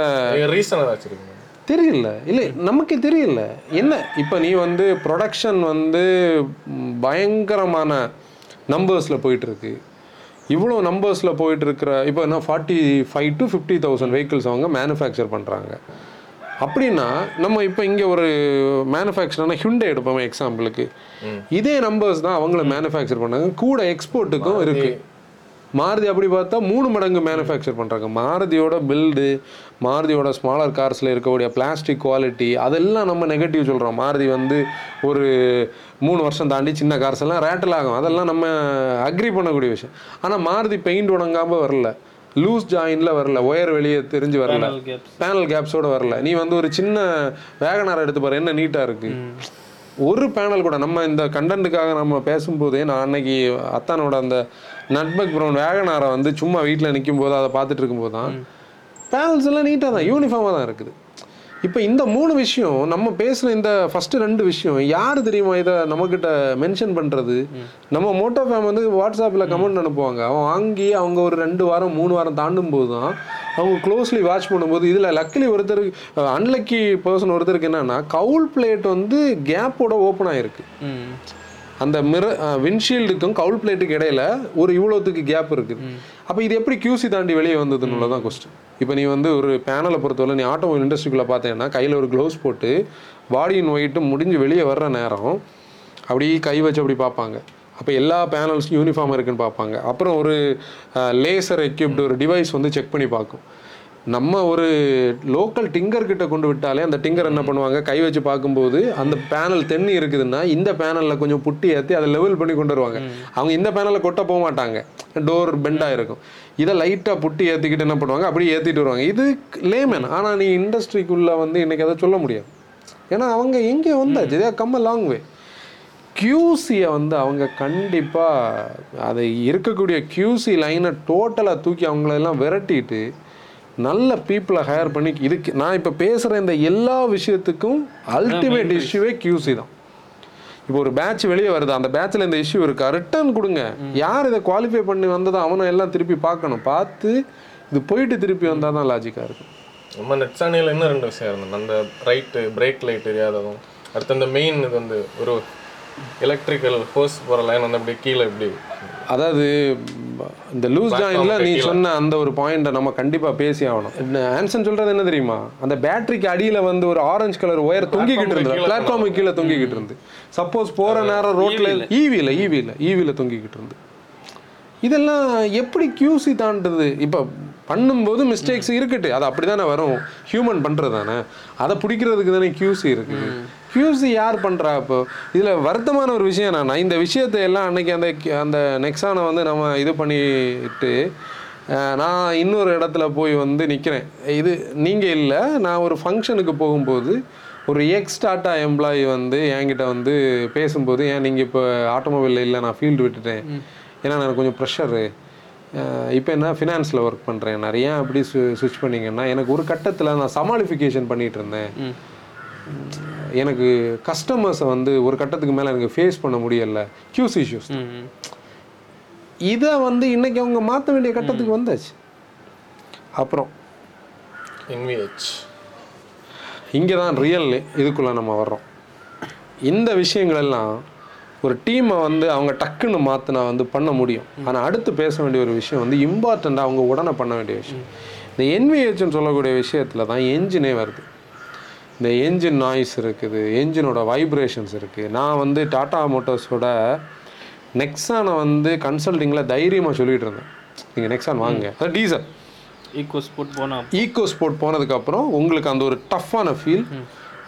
ரீசனாக வச்சுருக்கேன் தெரியல, இல்லை நமக்கே தெரியல என்ன. இப்போ நீ வந்து ப்ரொடக்ஷன் வந்து பயங்கரமான நம்பர்ஸில் போயிட்டுருக்கு, இவ்வளோ நம்பர்ஸில் போயிட்டுருக்கிற, இப்போ என்ன forty five to fifty thousand vehicles அவங்க மேனுஃபேக்சர் பண்ணுறாங்க. அப்படின்னா நம்ம இப்போ இங்கே ஒரு மேனுஃபேக்சரான ஹிண்டை எடுப்போமே எக்ஸாம்பிளுக்கு, இதே நம்பர்ஸ் தான் அவங்கள மேனுஃபேக்சர் பண்ணாங்க, கூட எக்ஸ்போர்ட்டுக்கும் இருக்குது. மாருதி அப்படி பார்த்தா மூணு மடங்கு மேனுஃபேக்சர் பண்ணுறாங்க. மாருதியோட பில்டு, மாருதியோட ஸ்மாலர் கார்ஸில் இருக்கக்கூடிய பிளாஸ்டிக் குவாலிட்டி, அதெல்லாம் நம்ம நெகட்டிவ் சொல்கிறோம். மாருதி வந்து ஒரு மூணு வருஷம் தாண்டி சின்ன கார்ஸ் எல்லாம் ரேட்டில் ஆகும், அதெல்லாம் நம்ம அக்ரி பண்ணக்கூடிய விஷயம். ஆனால் மாருதி பெயிண்ட் உடங்காமல் வரல, லூஸ் ஜாயினில் வரல, ஒயர் வெளியே தெரிஞ்சு வரல, பேனல் கேப்ஸோடு வரல. நீ வந்து ஒரு சின்ன வேகனார் எடுத்து பாரு, என்ன நீட்டாக இருக்குது ஒரு பேனல் கூட. நம்ம இந்த கண்டென்ட்டுக்காக நம்ம பேசும்போதே நான் அன்னைக்கு அத்தானோட அந்த நட்பக் ப்ரௌன் வேகனாரை வந்து சும்மா வீட்டில் நிற்கும் போது அதை பார்த்துட்டு இருக்கும்போது தான், பேனல்ஸ் எல்லாம் நீட்டாக தான் யூனிஃபார்மாக தான் இருக்குது. இப்போ இந்த மூணு விஷயம் நம்ம பேசின இந்த ஃபஸ்ட்டு ரெண்டு விஷயம் யார் தெரியுமா இதை நம்மக்கிட்ட மென்ஷன் பண்ணுறது? நம்ம மோட்டோ ஃபேம் வந்து வாட்ஸ்அப்பில் கமெண்ட் அனுப்புவாங்க, அவன் வாங்கி அவங்க ஒரு ரெண்டு வாரம் மூணு வாரம் தாண்டும் போது தான் அவங்க க்ளோஸ்லி வாட்ச் பண்ணும்போது. இதில் லக்கிலி ஒருத்தருக்கு, அன்லக்கி பர்சன் ஒருத்தருக்கு என்னென்னா, கவுல் பிளேட் வந்து கேப்போட ஓப்பன் ஆகிருக்கு. அந்த மிர விண்ட்ஷீல்டுக்கும் கவுல் பிளேட்டுக்கு இடையில ஒரு இவ்வளோத்துக்கு கேப் இருக்குது. அப்போ இது எப்படி கியூசி தாண்டி வெளியே வந்ததுன்னு தான் கொஸ்டின். இப்போ நீ வந்து ஒரு பேனலை பொறுத்தவரை நீ ஆட்டோமொபைல் இண்டஸ்ட்ரிக்குள்ளே பார்த்தீங்கன்னா கையில் ஒரு க்ளவுஸ் போட்டு பாடியின் ஒயிட்டு முடிஞ்சு வெளியே வர்ற நேரம் அப்படி கை வச்சு அப்படி பார்ப்பாங்க. அப்போ எல்லா பேனல்ஸ் யூனிஃபார்மாக இருக்குன்னு பார்ப்பாங்க. அப்புறம் ஒரு லேசர் எக்யூப்டு ஒரு டிவைஸ் வந்து செக் பண்ணி பார்க்கும். நம்ம ஒரு லோக்கல் டிங்கர்கிட்ட கொண்டு விட்டாலே அந்த டிங்கர் என்ன பண்ணுவாங்க, கை வச்சு பார்க்கும்போது அந்த பேனல் தென்னி இருக்குதுன்னா இந்த பேனலில் கொஞ்சம் புட்டி ஏற்றி அதை லெவல் பண்ணி கொண்டு வருவாங்க. அவங்க இந்த பேனலில் கொட்ட போக மாட்டாங்க, டோர் பெண்டாக இருக்கும், இதை லைட்டாக புட்டி ஏற்றிக்கிட்டு என்ன பண்ணுவாங்க அப்படியே ஏற்றிட்டு வருவாங்க. இது லேமேன். ஆனால் நீ இண்டஸ்ட்ரிக்குள்ளே வந்து இன்றைக்கி அதை சொல்ல முடியாது, ஏன்னா அவங்க எங்கே வந்தாச்சு, இதே கம் அ லாங் வே. கியூசியை வந்து அவங்க கண்டிப்பாக அதை இருக்கக்கூடிய கியூசி லைனை டோட்டலாக தூக்கி அவங்களெல்லாம் விரட்டிட்டு நல்ல பீப்புளை ஹையர் பண்ணி, இதுக்கு நான் இப்போ பேசுகிற இந்த எல்லா விஷயத்துக்கும் அல்டிமேட் இஷ்யூவே கியூசி தான். இப்போ ஒரு பேட்ச் வெளியே வருது, அந்த பேட்சில் இந்த இஷ்யூ இருக்கா, ரிட்டர்ன் கொடுங்க. யார் இதை குவாலிஃபை பண்ணி வந்ததோ அவனை எல்லாம் திருப்பி பார்க்கணும், பார்த்து இது போயிட்டு திருப்பி வந்தால் தான் லாஜிக்காக இருக்கும். நம்ம நெட்ஸானியில் இன்னும் ரெண்டு விஷயம் இருந்தோம், அந்த ரைட்டு பிரேக் லைட் தெரியாததும், அடுத்து அந்த மெயின் இது வந்து ஒரு எலக்ட்ரிக்கல் ஹோஸ் போகிற லைன் வந்து அப்படி கீழே இப்படி, அதாவது இந்த லூஸ் ஜாயின்ல நீ சொன்ன அந்த ஒரு பாயிண்டை நம்ம கண்டிப்பாக பேசி ஆகணும். ஆன்சன் சொல்றது என்ன தெரியுமா, அந்த பேட்டரிக்கு அடியில் வந்து ஒரு ஆரஞ்சு கலர் ஒயர் தொங்கிக்கிட்டு இருந்தது, பிளாட்ஃபார்மு கீழே தொங்கிக்கிட்டு இருந்து, சப்போஸ் போகிற நேரம் ரோட்டில் ஈவியில் ஈவியில் ஈவியில் தொங்கிக்கிட்டு இருந்து. இதெல்லாம் எப்படி கியூசி தாண்டுது? இப்போ பண்ணும்போது மிஸ்டேக்ஸ் இருக்கட்டு, அது அப்படி தானே வரும், ஹியூமன் பண்ணுறது தானே, அதை பிடிக்கிறதுக்கு தானே கியூசி இருக்குது. கியூசி யார் பண்ணுறா? இப்போ இதில் வருத்தமான ஒரு விஷயம் நான் இந்த விஷயத்தை எல்லாம் அன்றைக்கி அந்த அந்த நெக்ஸானை வந்து நம்ம இது பண்ணிட்டு நான் இன்னொரு இடத்துல போய் வந்து நிற்கிறேன். இது நீங்கள் இல்லை, நான் ஒரு ஃபங்க்ஷனுக்கு போகும்போது ஒரு எக்ஸ் டாட்டா எம்ப்ளாயி வந்து என்கிட்ட வந்து பேசும்போது, ஏன் நீங்கள் இப்போ ஆட்டோமொபைலில் இல்லை, நான் ஃபீல்டு விட்டுட்டேன், ஏன்னா எனக்கு கொஞ்சம் ப்ரெஷரு, இப்போ என்ன ஃபினான்ஸில் ஒர்க் பண்ணுறேன், நிறையா அப்படி சு சுவிட்ச் பண்ணிங்கன்னா எனக்கு ஒரு கட்டத்தில் நான் சமாளிஃபிகேஷன் பண்ணிகிட்டு இருந்தேன், எனக்கு கஸ்டமர்ஸை வந்து ஒரு கட்டத்துக்கு மேலே எனக்கு ஃபேஸ் பண்ண முடியலை, கியூஸ் இஷ்யூஸ். இதை வந்து இன்றைக்கி அவங்க மாற்ற வேண்டிய கட்டத்துக்கு வந்தாச்சு. அப்புறம் இங்கே தான் ரியல் இதுக்குள்ளே நம்ம வர்றோம். இந்த விஷயங்களெல்லாம் ஒரு டீமை வந்து அவங்க டக்குன்னு மாற்றினா வந்து பண்ண முடியும். ஆனால் அடுத்து பேச வேண்டிய ஒரு விஷயம் வந்து இம்பார்ட்டண்ட்டாக அவங்க உடனே பண்ண வேண்டிய விஷயம். இந்த என்விஹெச்னு சொல்லக்கூடிய விஷயத்தில் தான் என்ஜினே வருது. இந்த என்ஜின் நாய்ஸ் இருக்குது, என்ஜினோட வைப்ரேஷன்ஸ் இருக்குது. நான் வந்து டாடா மோட்டார்ஸோட நெக்ஸானை வந்து கன்சல்டிங்கில் தைரியமாக சொல்லிகிட்டு இருந்தேன், நீங்கள் நெக்ஸான் வாங்க, அதான் டீசல் ஈக்கோ ஸ்போர்ட் போனால் ஈக்கோ ஸ்போர்ட் போனதுக்கப்புறம் உங்களுக்கு அந்த ஒரு டஃப்பான ஃபீல்,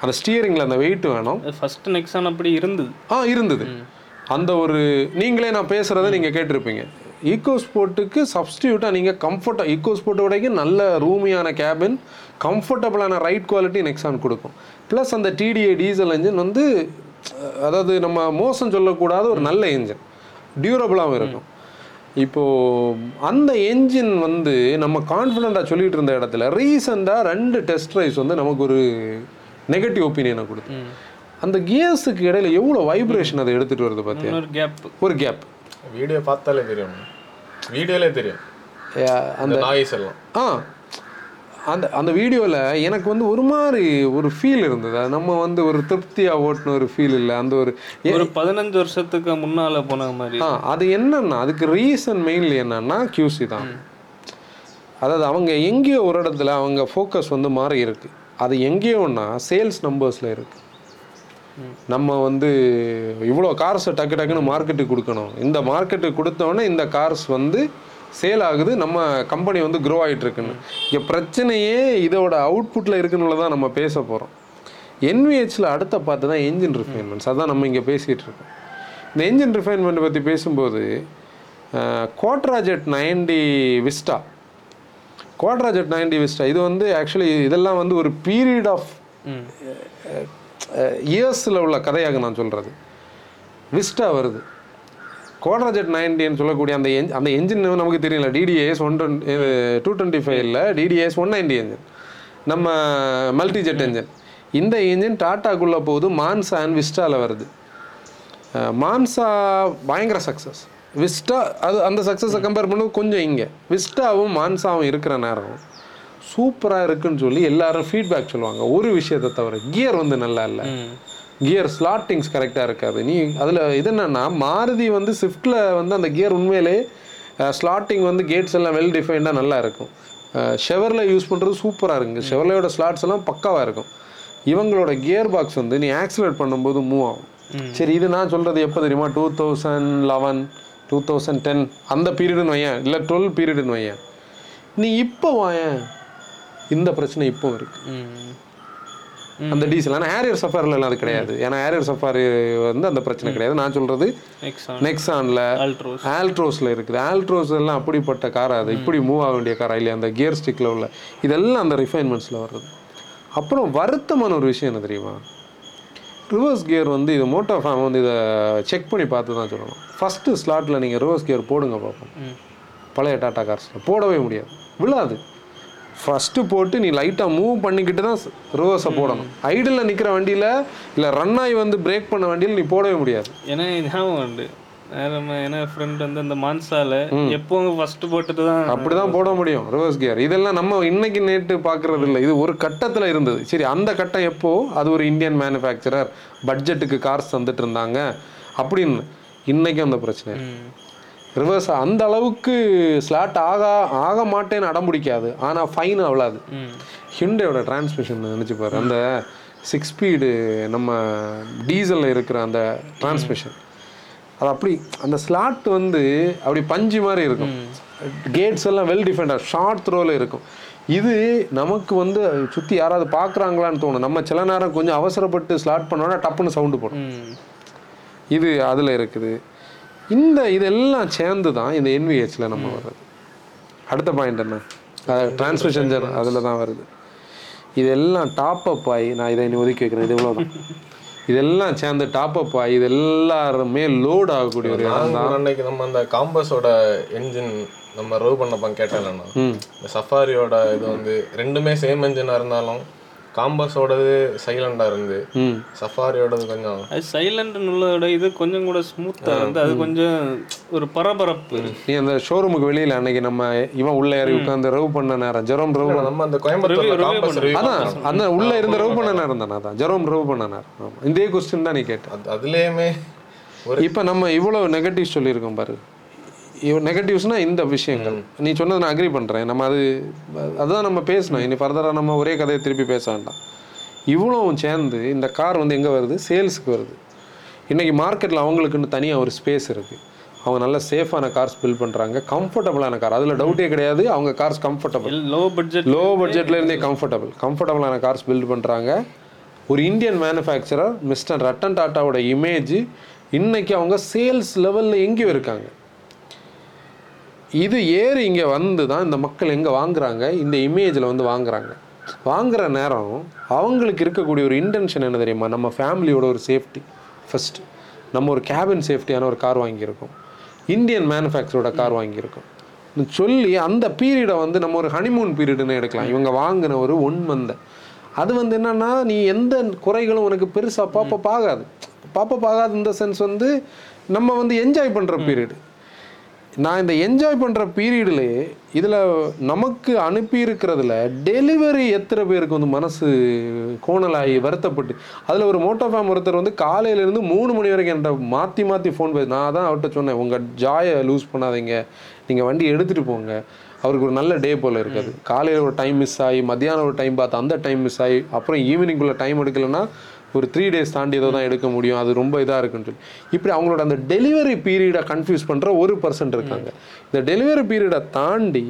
அந்த ஸ்டியரிங்கில் அந்த வெயிட் வேணும். ஃபஸ்ட்டு நெக்ஸான் அப்படி இருந்தது, ஆ இருந்தது அந்த ஒரு, நீங்களே நான் பேசுகிறத நீங்கள் கேட்டிருப்பீங்க. ஈக்கோ ஸ்போர்ட்டுக்கு சப்ஸ்டியூட்டாக நீங்கள் கம்ஃபர்ட்டாக ஈக்கோ ஸ்போர்ட்டு வரைக்கும் நல்ல ரூமியான கேபின், கம்ஃபர்டபுளான ரைட் குவாலிட்டி நெக்ஸான் கொடுக்கும். ப்ளஸ் அந்த டிடிஐ டீசல் என்ஜின் வந்து, அதாவது நம்ம மோசம் சொல்லக்கூடாத ஒரு நல்ல என்ஜின், டியூரபுளாகவும் இருக்கும். இப்போது அந்த என்ஜின் வந்து நம்ம கான்ஃபிடெண்ட்டாக சொல்லிகிட்டு இருந்த இடத்துல ரீசெண்டாக ரெண்டு டெஸ்ட் ட்ரைவ்ஸ் வந்து நமக்கு ஒரு நெகட்டிவ் ஒப்பீனியனை கொடுத்து, அந்த கியர்ஸுக்கு இடையில எவ்வளோ வைப்ரேஷன் அதை எடுத்துகிட்டு வருது பார்த்தீங்கன்னா, ஒரு கேப் ஒரு கேப் வீடியோ பார்த்தாலே தெரியும், வீடியோலே தெரியும் அந்த நாய்ஸ் எல்லாம். ஆ அந்த அந்த வீடியோவில் எனக்கு வந்து ஒரு மாதிரி ஒரு ஃபீல் இருந்தது, நம்ம வந்து ஒரு திருப்தியாக ஓட்டின ஒரு ஃபீல் இல்லை, அந்த ஒரு ஒரு பதினஞ்சு வருஷத்துக்கு முன்னால் போன மாதிரி. ஆ அது என்னன்னா, அதுக்கு ரீசன் மெயின்லி என்னன்னா கியூசி தான். அதாவது அவங்க எங்கேயோ ஒரு இடத்துல அவங்க ஃபோக்கஸ் வந்து மாறி இருக்குது. அது எங்கேயோன்னா சேல்ஸ் நம்பர்ஸில் இருக்குது. நம்ம வந்து இவ்வளோ கார்ஸை டக்கு டக்குன்னு மார்க்கெட்டுக்கு கொடுக்கணும், இந்த மார்க்கெட்டுக்கு கொடுத்தோன்னே இந்த கார்ஸ் வந்து சேல் ஆகுது, நம்ம கம்பெனி வந்து க்ரோ ஆகிட்டுருக்குன்னு. இங்கே பிரச்சனையே இதோட அவுட்புட்டில் இருக்குன்னு தான் நம்ம பேச போகிறோம். என்விஹெச்சில் அடுத்த பார்த்து தான் என்ஜின் ரிஃபைன்மெண்ட்ஸ், அதுதான் நம்ம இங்கே பேசிகிட்டு இருக்கோம். இந்த என்ஜின் ரிஃபைன்மெண்ட்டை பற்றி பேசும்போது Quadrajet ninety Vista Quadrajet ninety Vista இது வந்து ஆக்சுவலி இதெல்லாம் வந்து ஒரு பீரியட் ஆஃப் இயர்ஸில் உள்ள கதையாக நான் சொல்கிறது. விஸ்டா வருது, குவாட்ராஜெட் நைன்டின்னு சொல்லக்கூடிய அந்த என் அந்த என்ஜின் நமக்கு தெரியல, டிடிஏஎஸ் ஒன் டுவெண்ட்டி டூ டுவெண்ட்டி ஃபைவ்ல டிடிஏஎஸ் ஒன் நைன்டி என்ஜின், நம்ம மல்டிஜெட் என்ஜின். இந்த என்ஜின் டாட்டாக்குள்ளே போகுது, மான்சா அண்ட் விஸ்டாவில் வருது. மான்சா பயங்கர சக்ஸஸ், விஸ்டா அது அந்த சக்ஸஸை கம்பேர் பண்ணும் கொஞ்சம் இங்கே விஸ்டாவும் மான்சாவும் இருக்கிற நேரம் சூப்பராக இருக்குன்னு சொல்லி எல்லாரும் ஃபீட்பேக் சொல்லுவாங்க. ஒரு விஷயத்தை தவிர கியர் வந்து நல்லா இல்லை, கியர் ஸ்லாட்டிங்ஸ் கரெக்டாக இருக்காது. நீ அதில் இது என்னென்னா, மாருதி வந்து ஸ்விஃப்ட்டில் வந்து அந்த கியர் உண்மையிலே ஸ்லாட்டிங் வந்து கேட்ஸ் எல்லாம் வெல் டிஃபைன்டாக நல்லா இருக்கும். ஷெவரில் யூஸ் பண்ணுறது சூப்பராக இருக்குது, ஷெவர்லையோட ஸ்லாட்ஸ் எல்லாம் பக்காவாக இருக்கும். இவங்களோட கியர் பாக்ஸ் வந்து நீ ஆக்சிலேட் பண்ணும்போது மூவ் ஆகும். சரி, இது நான் சொல்கிறது எப்போ தெரியுமா, two thousand eleven two thousand ten அந்த பீரியடுன்னு வையன், இல்லை டுவெல் பீரியடுன்னு வையன். நீ இப்போ வாயன், இந்த பிரச்சனை இப்போ இருக்குது அந்த டீசல். ஆனால் ஹேரியர் சஃபாரிலாம் அது கிடையாது, ஏன்னா ஹேரியர் சஃபாரி வந்து அந்த பிரச்சனை கிடையாது. நான் சொல்கிறது நெக்ஸானில் ஆல்ட்ரோஸில் இருக்குது. ஆல்ட்ரோஸ் எல்லாம் அப்படிப்பட்ட காராக, அது இப்படி மூவ் ஆக வேண்டிய காராக இல்லையா, அந்த கியர் ஸ்டிக்கில் உள்ள இதெல்லாம் அந்த ரிஃபைன்மெண்ட்ஸில் வர்றது. அப்புறம் வருத்தமான ஒரு விஷயம் என்ன தெரியுமா, ரிவர்ஸ் கியர் வந்து இது மோட்டோ ஃபார்ம் வந்து இதை செக் பண்ணி பார்த்து தான் சொல்லணும். ஃபஸ்ட்டு ஸ்லாட்டில் நீங்கள் ரிவர்ஸ் கியர் போடுங்க பார்ப்போம், பழைய டாட்டா கார்ஸில் போடவே முடியாது, விழாது. ஃபஸ்ட்டு போட்டு நீ லைட்டாக மூவ் பண்ணிக்கிட்டு தான் ரிவர்ஸை போடணும். ஐடில் நிற்கிற வண்டியில் இல்லை ரன் ஆகி வந்து பிரேக் பண்ண வண்டியில் நீ போடவே முடியாது. ஏன்னா ஞாபகம் உண்டு, ஏன்னா ஃப்ரெண்ட் வந்து அந்த மான்சாவில் எப்போவும் ஃபஸ்ட்டு போட்டுட்டு தான் அப்படி தான் போட முடியும் ரிவர்ஸ் கியர். இதெல்லாம் நம்ம இன்னைக்கு நேற்று பார்க்குறது இல்லை, இது ஒரு கட்டத்தில் இருந்தது. சரி, அந்த கட்டம் எப்போது, அது ஒரு இந்தியன் மேனுஃபேக்சரர் பட்ஜெட்டுக்கு கார்ஸ் தந்துட்டு இருந்தாங்க அப்படின்னு. இன்றைக்கும் அந்த பிரச்சனை ரிவர்ஸ் அந்த அளவுக்கு ஸ்லாட் ஆக ஆக மாட்டேன்னு அடம் பிடிக்காது, ஆனால் ஃபைன் அவ்வளாது. ஹிண்டையோட டிரான்ஸ்மிஷன் நினச்சிப்பார், அந்த சிக்ஸ் ஸ்பீடு நம்ம டீசலில் இருக்கிற அந்த டிரான்ஸ்மிஷன் அது அப்படி அந்த ஸ்லாட் வந்து அப்படி பஞ்சு மாதிரி இருக்கும், கேட்ஸ் எல்லாம் வெல் டிஃபெண்டாக ஷார்ட் த்ரோவில் இருக்கும். இது நமக்கு வந்து சுற்றி யாராவது பார்க்குறாங்களான்னு தோணும். நம்ம சில நேரம் கொஞ்சம் அவசரப்பட்டு ஸ்லாட் பண்ணோன்னா டப்புன்னு சவுண்டு போடும், இது அதில் இருக்குது. இந்த இதெல்லாம் சேர்ந்து தான் இந்த என்விஹெச்சில் நம்ம வர்றது. அடுத்த பாயிண்ட் என்ன, டிரான்ஸ்மிஷன் ஜர் அதில் தான் வருது. இதெல்லாம் டாப் அப் ஆகி நான் இதை இன்னும் ஒதுக்கி வைக்கிறேன், இது இவ்வளோதான். இதெல்லாம் சேர்ந்து டாப் அப் ஆகி இது எல்லாருமே லோட் ஆகக்கூடிய ஒரு இடம் தான். அன்னைக்கு நம்ம அந்த காம்பஸோட என்ஜின் நம்ம ரோ பண்ணப்பாங்க கேட்டாலண்ணா, இந்த சஃபாரியோட இது வந்து ரெண்டுமே சேம் என்ஜினாக இருந்தாலும் காம்பஸோடது சைலண்டாக இருந்து சஃபாரியோடது கொஞ்சம் சைலண்ட் உள்ளோட இது கொஞ்சம் கூட ஸ்மூத்தாக இருந்து அது கொஞ்சம் ஒரு பரபரப்பு. நீ அந்த ஷோரூமுக்கு வெளியில் அன்னைக்கு நம்ம இவன் உள்ள ஏறி உட்காந்து ரவ் பண்ண நேரம் ஜெரோம் ரவ், நம்ம அந்த கோயம்புத்தூர் அதான் அந்த உள்ள இருந்து ரவ் பண்ண நேரம் தானே, அதான் ஜெரோம் ரவ் பண்ண நேரம். இதே கொஸ்டின் தான் நீ கேட்ட, அதுலேயுமே இப்போ நம்ம இவ்வளோ நெகட்டிவ் சொல்லியிருக்கோம் பாரு. இவ் நெகட்டிவ்ஸ்னால் இந்த விஷயங்கள் நீ சொன்னது நான் அக்ரி பண்ணுறேன், நம்ம அது அதுதான் நம்ம பேசணும். இனி ஃபர்தராக நம்ம ஒரே கதையை திருப்பி பேச வேண்டாம். இவ்வளோவும் சேர்ந்து இந்த கார் வந்து எங்கே வருது, சேல்ஸுக்கு வருது. இன்றைக்கி மார்க்கெட்டில் அவங்களுக்குன்னு தனியாக ஒரு ஸ்பேஸ் இருக்குது, அவங்க நல்லா சேஃபான கார்ஸ் பில்ட் பண்ணுறாங்க, கம்ஃபர்டபுளான கார், அதில் டவுட்டே கிடையாது. அவங்க cars comfortable, low budget, low பட்ஜெட்லேருந்தே கம்ஃபர்டபுள் கம்ஃபர்டபுளான கார்ஸ் பில்ட் பண்ணுறாங்க. ஒரு இந்தியன் மேனுஃபேக்சரர் மிஸ்டர் ரத்தன் டாட்டாவோட இமேஜ் இன்றைக்கி அவங்க சேல்ஸ் லெவலில் எங்கேயும் இருக்காங்க. இது ஏறி இங்கே வந்து தான் இந்த மக்கள் எங்கே வாங்குறாங்க, இந்த இமேஜில் வந்து வாங்குறாங்க. வாங்குகிற நேரம் அவங்களுக்கு இருக்கக்கூடிய ஒரு இன்டென்ஷன் என்ன தெரியுமா, நம்ம ஃபேமிலியோட ஒரு சேஃப்டி ஃபஸ்ட்டு. நம்ம ஒரு கேபின் சேஃப்டியான ஒரு கார் வாங்கியிருக்கோம், இந்தியன் மேனுஃபேக்சரோட கார் வாங்கியிருக்கோம் சொல்லி அந்த பீரியடை வந்து நம்ம ஒரு ஹனிமூன் பீரியடுன்னு எடுக்கலாம். இவங்க வாங்கின ஒரு ஒன் மந்தை அது வந்து என்னென்னா, நீ எந்த குறைகளும் உனக்கு பெருசாக பாப்பா பார்க்காது பாப்பா பார்க்காது இந்த சென்ஸ் வந்து நம்ம வந்து என்ஜாய் பண்ணுற பீரியடு. நான் இந்த என்ஜாய் பண்ணுற பீரியட்லேயே இதில் நமக்கு அனுப்பியிருக்கிறதுல டெலிவரி எத்தனை பேருக்கு வந்து மனசு கோணலாகி வருத்தப்பட்டு, அதில் ஒரு மோட்டோ ஃபேம் ஒருத்தர் வந்து காலையிலேருந்து மூணு மணி வரைக்கும் என்கிட்ட மாற்றி மாற்றி ஃபோன் பேச, நான் தான் அவர்கிட்ட சொன்னேன் உங்கள் ஜாயை லூஸ் பண்ணாதீங்க, நீங்கள் வண்டி எடுத்துகிட்டு போங்க. அவருக்கு ஒரு நல்ல டே போல் இருக்காது, காலையில் ஒரு டைம் மிஸ் ஆகி மத்தியானம் ஒரு டைம் பார்த்து அந்த டைம் மிஸ் ஆகி அப்புறம் ஈவினிங்குள்ளே டைம் எடுக்கலைன்னா ஒரு த்ரீ டேஸ் தாண்டி ஏதோ தான் எடுக்க முடியும், அது ரொம்ப இதாக இருக்குன்னு சொல்லி இப்படி அவங்களோட அந்த டெலிவரி பீரியடை கன்ஃபியூஸ் பண்ணுற ஒரு பர்சன்ட் இருக்காங்க. இந்த டெலிவரி பீரியடை தாண்டி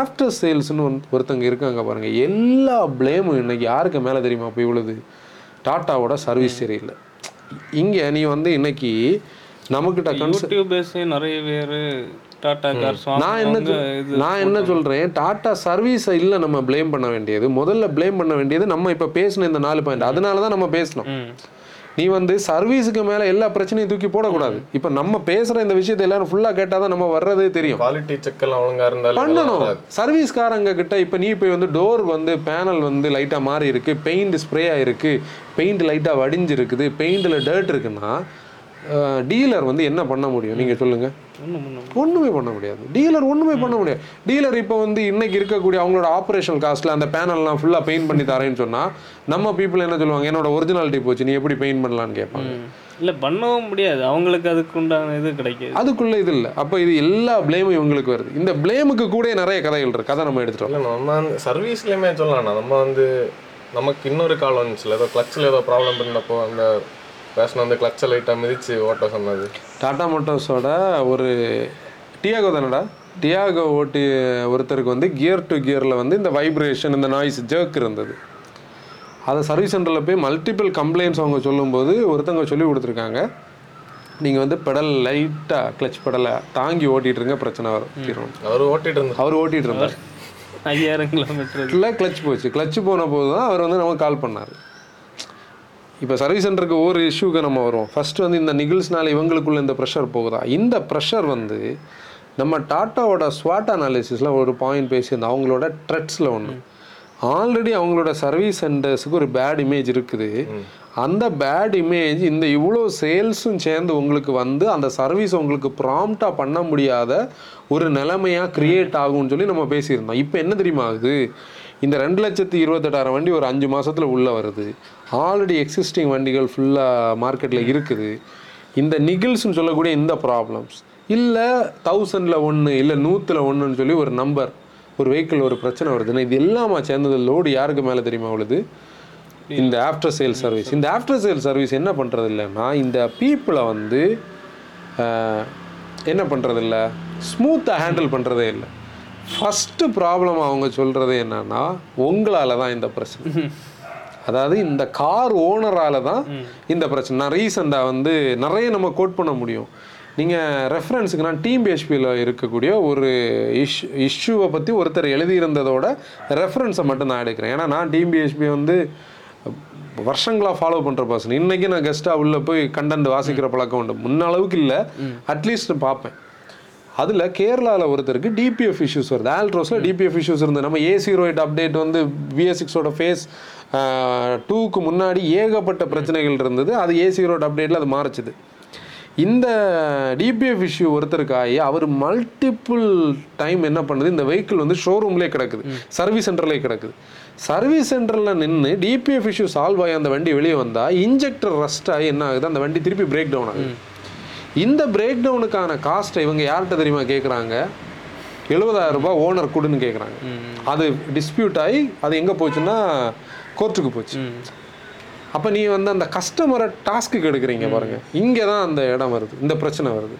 ஆஃப்டர் சேல்ஸ்னு ஒருத்தங்க இருக்காங்க பாருங்கள். எல்லா ப்ளேமும் இன்றைக்கி யாருக்கு மேலே தெரியுமா இப்போ இவ்வளவு, டாட்டாவோட சர்வீஸ் சரியில்லை. இங்கே நீ வந்து இன்றைக்கி நம்மக்கிட்ட கன்சூமர்ஸ் நிறைய பேர் டாடா கார் நான் என்ன நான் என்ன சொல்கிறேன், டாட்டா சர்வீஸை இல்லை நம்ம ப்ளேம் பண்ண வேண்டியது, முதல்ல ப்ளேம் பண்ண வேண்டியது நம்ம இப்போ பேசின இந்த நாலு பாயிண்ட். அதனால தான் நம்ம பேசணும், நீ வந்து சர்வீஸுக்கு மேலே எல்லா பிரச்சனையும் தூக்கி போடக்கூடாது. இப்போ நம்ம பேசுகிற இந்த விஷயத்தை எல்லாரும் ஃபுல்லாக கேட்டால் தான் நம்ம வர்றதே தெரியும். குவாலிட்டி செக்கெல்லாம் ஒழுங்காக இருந்தாலும் பண்ணணும் சர்வீஸ்காரங்க கிட்ட. இப்போ நீ இப்போ வந்து டோர் வந்து பேனல் வந்து லைட்டாக மாறி இருக்குது, பெயிண்ட் ஸ்ப்ரே ஆகிருக்கு, பெயிண்ட் லைட்டாக வடிஞ்சிருக்குது, பெயிண்டில் டர்ட் இருக்குன்னா டீலர் வந்து என்ன பண்ண முடியும் நீங்கள் சொல்லுங்கள்? ஒன்றுமே பண்ண முடியாது, டீலர் ஒன்றுமே பண்ண முடியாது. டீலர் இப்போ வந்து இன்றைக்கி இருக்கக்கூடிய அவங்களோட ஆப்ரேஷனல் காஸ்ட்டில் அந்த பேனல்லாம் ஃபுல்லாக பெயிண்ட் பண்ணி தரேன்னு சொன்னால் நம்ம பீப்புள் என்ன சொல்லுவாங்க, என்னோட ஒரிஜினாலிட்டி போச்சு, நீ எப்படி பெயிண்ட் பண்ணலான்னு கேட்பாங்க. இல்லை பண்ணவும் முடியாது, அவங்களுக்கு அதுக்கு உண்டான இது கிடைக்காது, அதுக்குள்ளே இது இல்லை. அப்போ இது எல்லா ப்ளேமும் இவங்களுக்கு வருது. இந்த ப்ளேமுக்கு கூட நிறைய கதைகள் இருக்குது, கதை நம்ம எடுத்துகிட்டோம். நம்ம சர்வீஸ்லேயுமே சொல்லலாம், நம்ம வந்து நமக்கு இன்னொரு கால் வந்துச்சுல, ஏதோ கிளச்சில் ஏதோ ப்ராப்ளம் இருந்தப்போ அந்த பேசணும், அந்த கிளச்சை லைட்டாக மிதிச்சு ஓட்ட சொன்னது டாட்டா மோட்டார்ஸோட ஒரு டியாகோ தானடா, டியாகோ ஓட்டி ஒருத்தருக்கு வந்து கியர் டு கியரில் வந்து இந்த வைப்ரேஷன் இந்த நாய்ஸ் ஜர்க் இருந்தது. அதை சர்வீஸ் சென்டரில் போய் மல்டிபிள் கம்ப்ளைண்ட்ஸ் அவங்க சொல்லும்போது ஒருத்தவங்க சொல்லி கொடுத்துருக்காங்க, நீங்கள் வந்து பெடல் லைட்டாக கிளச் பெடலை தாங்கி ஓட்டிகிட்டு இருங்க, பிரச்சனை வரும். அவர் ஓட்டிகிட்டு இருந்தார் அவர் ஓட்டிகிட்டு இருந்தார் ஐயாயிரம் கிலோமீட்டர்ல கிளச் போச்சு. கிளச் போன போது தான் அவர் வந்து நமக்கு கால் பண்ணார். இப்போ சர்வீஸ் சென்டருக்கு ஒரு இஷ்யூக்கு நம்ம வரும், ஃபஸ்ட்டு வந்து இந்த நிகில்ஸ்னால இவங்களுக்குள்ளே இந்த ப்ரெஷர் போகுதா? இந்த ப்ரெஷர் வந்து நம்ம டாட்டாவோட ஸ்வாட் அனாலிசிஸில் ஒரு பாயிண்ட் பேசியிருந்தோம், அவங்களோட ட்ரெட்ஸில் ஒன்று. ஆல்ரெடி அவங்களோட சர்வீஸ் சென்டர்ஸுக்கு ஒரு பேட் இமேஜ் இருக்குது, அந்த பேட் இமேஜ் இந்த இவ்வளோ சேல்ஸும் சேர்ந்து உங்களுக்கு வந்து அந்த சர்வீஸ் உங்களுக்கு ப்ராம்ப்டாக பண்ண முடியாத ஒரு நிலைமையாக க்ரியேட் ஆகும்னு சொல்லி நம்ம பேசியிருந்தோம். இப்போ என்ன தெரியுமா ஆகுது, இந்த ரெண்டு லட்சத்தி இருபத்தெட்டாயிரம் வண்டி ஒரு அஞ்சு மாதத்தில் உள்ளே வருது, ஆல்ரெடி எக்ஸிஸ்டிங் வண்டிகள் ஃபுல்லாக மார்க்கெட்டில் இருக்குது. இந்த நிகில்ஸ்ன்னு சொல்லக்கூடிய இந்த ப்ராப்ளம்ஸ் இல்லை தௌசண்டில் ஒன்று இல்லை நூற்றில் ஒன்றுன்னு சொல்லி ஒரு நம்பர், ஒரு வெஹிக்கிள் ஒரு பிரச்சனை வருதுன்னா இது எல்லாமா சேர்ந்தது லோடு யாருக்கு மேலே தெரியுமா உள்ளது? இந்த ஆஃப்டர் சேல் சர்வீஸ். இந்த ஆஃப்டர் சேல் சர்வீஸ் என்ன பண்ணுறது இல்லைன்னா இந்த பீப்புளை வந்து என்ன பண்ணுறது இல்லை, ஸ்மூத்தாக ஹேண்டில் பண்ணுறதே இல்லை. ஃபஸ்ட்டு ப்ராப்ளம் அவங்க சொல்கிறது என்னன்னா உங்களால் தான் இந்த பிரச்சனை, அதாவது இந்த கார் ஓனரால் தான் இந்த பிரச்சனை. நான் ரீசெண்டாக வந்து நிறைய நம்ம கோட் பண்ண முடியும். நீங்கள் ரெஃபரன்ஸுக்குனா டீம் பேஸ்பியில் இருக்கக்கூடிய ஒரு இஷ் இஷ்யூவை பற்றி ஒருத்தர் எழுதியிருந்ததோட ரெஃபரன்ஸை மட்டும் நான் எடுக்கிறேன். ஏன்னா நான் டீம் பிஹெச்பியை வந்து வருஷங்களாக ஃபாலோ பண்ணுற பர்சன். இன்றைக்கி நான் கெஸ்ட்டாக உள்ளே போய் கண்டென்ட் வாசிக்கிற பழக்கம் உண்டு, முன்னளவுக்கு இல்லை, அட்லீஸ்ட் பார்ப்பேன். அதில் கேரளாவில் ஒருத்தருக்கு டிபிஎஃப் இஷ்யூஸ் வருது, ஆல்ட்ரோஸில் டிபிஎஃப் இஷ்யூஸ் இருந்தது. நம்ம ஏ ஜீரோ எயிட் அப்டேட் வந்து வி எஸ் சிக்ஸோட ஃபேஸ் டூக்கு முன்னாடி ஏகப்பட்ட பிரச்சனைகள் இருந்தது, அது ஏ ஜீரோ எயிட் அப்டேட்டில் அது மாறிச்சுது. இந்த டிபிஎஃப் இஷ்யூ ஒருத்தருக்காகி அவர் மல்டிப்புள் டைம் என்ன பண்ணுது, இந்த வெஹிக்கிள் வந்து ஷோரூம்லேயே கிடக்குது, சர்வீஸ் சென்டர்லேயே கிடக்குது. சர்வீஸ் சென்டரில் நின்று டிபிஎஃப் இஷ்யூ சால்வ் ஆகி அந்த வண்டி வெளியே வந்தால் இன்ஜெக்டர் ரஸ்ட் ஆகி என்ன ஆகுது, அந்த வண்டி திருப்பி பிரேக் டவுன் ஆகுது. இந்த பிரேக் டவுனுக்கான காஸ்ட்டை இவங்க யார்கிட்ட தெரியுமா கேட்குறாங்க? எழுபதாயிரம் ரூபாய் ஓனர் கொடுன்னு கேட்குறாங்க. அது டிஸ்பியூட் ஆகி அது எங்கே போச்சுன்னா கோர்ட்டுக்கு போச்சு. அப்போ நீ வந்து அந்த கஸ்டமரை டாஸ்க்குக்கு எடுக்கிறீங்க பாருங்கள், இங்கே தான் அந்த இடம் வருது, இந்த பிரச்சனை வருது.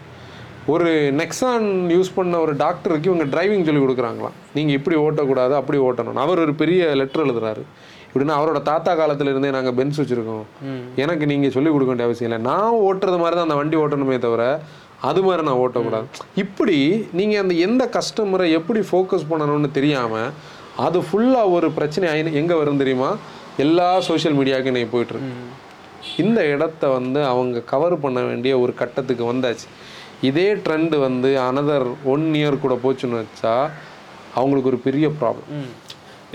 ஒரு நெக்ஸான் யூஸ் பண்ண ஒரு டாக்டருக்கு இவங்க டிரைவிங் சொல்லி கொடுக்குறாங்களாம், நீங்கள் இப்படி ஓட்டக்கூடாது அப்படி ஓட்டணும். அவர் ஒரு பெரிய லெட்டர் எழுதுறாரு, இப்படின்னா அவரோட தாத்தா காலத்தில் இருந்தே நாங்கள் பென்ஸ் வச்சுருக்கோம், எனக்கு நீங்கள் சொல்லிக் கொடுக்க வேண்டிய அவசியம் இல்லை, நான் ஓட்டுறது மாதிரி தான் அந்த வண்டி ஓட்டணுமே தவிர அது மாதிரி நான் ஓட்டக்கூடாது. இப்படி நீங்கள் அந்த எந்த கஸ்டமரை எப்படி ஃபோக்கஸ் பண்ணணும்னு தெரியாமல் அது ஃபுல்லாக ஒரு பிரச்சனை ஆகி எங்கே வரும் தெரியுமா, எல்லா சோஷியல் மீடியாவுக்கும் இன்றைக்கி போயிட்டுருக்கு. இந்த இடத்த வந்து அவங்க கவர் பண்ண வேண்டிய ஒரு கட்டத்துக்கு வந்தாச்சு. இதே ட்ரெண்டு வந்து அனதர் ஒன் இயர் கூட போச்சுன்னு வச்சா அவங்களுக்கு ஒரு பெரிய ப்ராப்ளம்.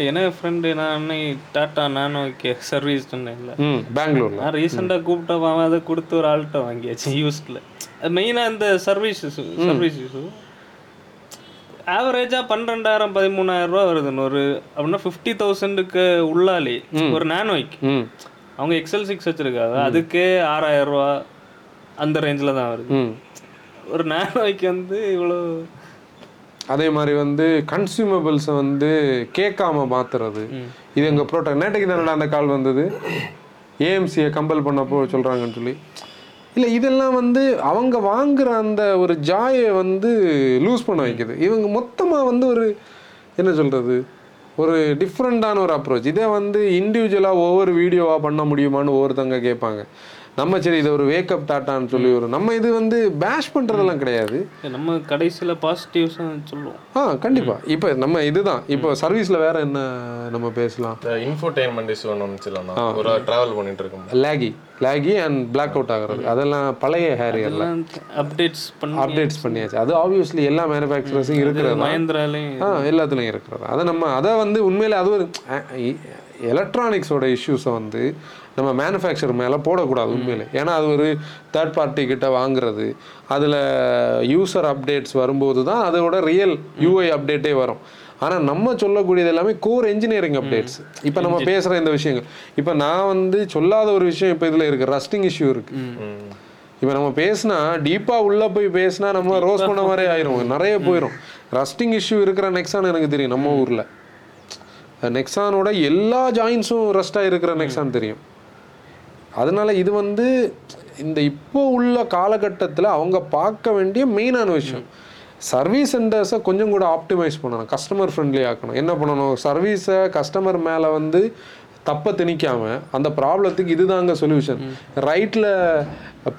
ஏன்னா ஃப்ரெண்டு நான் அன்னைக்கு டாட்டா நானோ ஓகே சர்வீஸ் பண்ணேன் இல்லை பெங்களூர், நான் ரீசெண்டாக கூப்பிட்டேன், அதை கொடுத்து ஒரு ஆல்ட்டோ வாங்கியாச்சு யூஸ்டில். அது மெயினாக இந்த சர்வீஸ் இஷ்யூ சர்வீஸ் இஷ்யூ ஆவரேஜாக பன்னெண்டாயிரம் பதிமூணாயிரம் ரூபா வருதுன்னு ஒரு அப்படின்னா ஃபிஃப்டி தௌசண்டுக்கு உள்ளாலே ஒரு நானோய்க்கு. அவங்க எக்ஸல் சிக்ஸ் வச்சுருக்காங்க, அதுக்கே ஆறாயிரம் ரூபா அந்த ரேஞ்சில் தான் வருது. ஒரு நானோய்க்கு வந்து இவ்வளோ. அதே மாதிரி வந்து கன்சியூமபிள்ஸை வந்து கேட்காம மாத்துறது, இது எங்கள் ப்ரோட்டக்ட். நேற்றுக்கு தானே அந்த கால் வந்தது, ஏஎம்சியை கம்பல் பண்ணப்போ சொல்கிறாங்கன்னு சொல்லி. இல்லை இதெல்லாம் வந்து அவங்க வாங்குகிற அந்த ஒரு ஜாயை வந்து லூஸ் பண்ண வைக்கிது. இவங்க மொத்தமாக வந்து ஒரு என்ன சொல்கிறது, ஒரு டிஃப்ரெண்ட்டான ஒரு அப்ரோச். இதை வந்து இண்டிவிஜுவலாக ஒவ்வொரு வீடியோவாக பண்ண முடியுமான்னு ஒவ்வொருத்தங்க கேட்பாங்க. நம்ம சரி இதை ஒரு வேக்கப் டாட்டான்னு சொல்லி ஒரு நம்ம இது வந்து பேஷ் பண்ணுறதெல்லாம் கிடையாது, நம்ம கடைசியில் பாசிட்டிவ்ஸாக சொல்லுவோம். ஆ கண்டிப்பாக. இப்போ நம்ம இதுதான் இப்போ சர்வீஸில் வேறு என்ன நம்ம பேசலாம். இன்ஃபோடெயின்மெண்ட் இஷ்யூ ஒன்று வந்துச்சுலாம், ஒரு ட்ராவல் பண்ணிட்டு இருக்கோம், Lekhi Lekhi and black out ஆகிறது, அதெல்லாம் பழைய ஹேரியர்லாம் அப்டேட்ஸ் பண்ணி அப்டேட்ஸ் பண்ணியாச்சு. அது ஆப்வியஸ்லி எல்லா மேனுஃபேக்சரர்ஸும் இருக்கிறது, மஹேந்திராலையும் ஆ எல்லாத்துலையும் இருக்கிறது. அதை நம்ம அதை வந்து உண்மையிலே அது ஒரு எலக்ட்ரானிக்ஸோட இஷ்யூஸை வந்து நம்ம மேனுஃபேக்சர் மேலே போடக்கூடாது உண்மையிலே. ஏன்னா அது ஒரு தேர்ட் பார்ட்டி கிட்ட வாங்குறது, அதில் யூசர் அப்டேட்ஸ் வரும்போது தான் அதோட ரியல் யூஐ அப்டேட்டே வரும். ஆனால் நம்ம சொல்லக்கூடியது எல்லாமே கோர் என்ஜினியரிங் அப்டேட்ஸ். இப்போ நம்ம பேசுகிற இந்த விஷயங்கள், இப்போ நான் வந்து சொல்லாத ஒரு விஷயம் இப்போ இதில் இருக்குது, ரஸ்டிங் இஷ்யூ இருக்குது. இப்போ நம்ம பேசினா டீப்பாக உள்ளே போய் பேசினா நம்ம ரோஸ் பண்ண மாதிரி ஆயிரும், நிறைய போயிடும். ரஸ்டிங் இஷ்யூ இருக்கிற நெக்ஸான் எனக்கு தெரியும், நம்ம ஊரில் நெக்ஸானோட எல்லா ஜாயின்ஸும் ரஸ்டாக இருக்கிற நெக்ஸான் தெரியும். அதனால் இது வந்து இந்த இப்போ உள்ள காலகட்டத்தில் அவங்க பார்க்க வேண்டிய மெயினான விஷயம், சர்வீஸ் சென்டர்ஸை கொஞ்சம் கூட ஆப்டிமைஸ் பண்ணணும், கஸ்டமர் ஃப்ரெண்ட்லி ஆக்கணும். என்ன பண்ணணும், சர்வீஸை கஸ்டமர் மேலே வந்து தப்பை திணிக்காமல் அந்த ப்ராப்ளத்துக்கு இதுதாங்க சொல்யூஷன். ரைட்டில்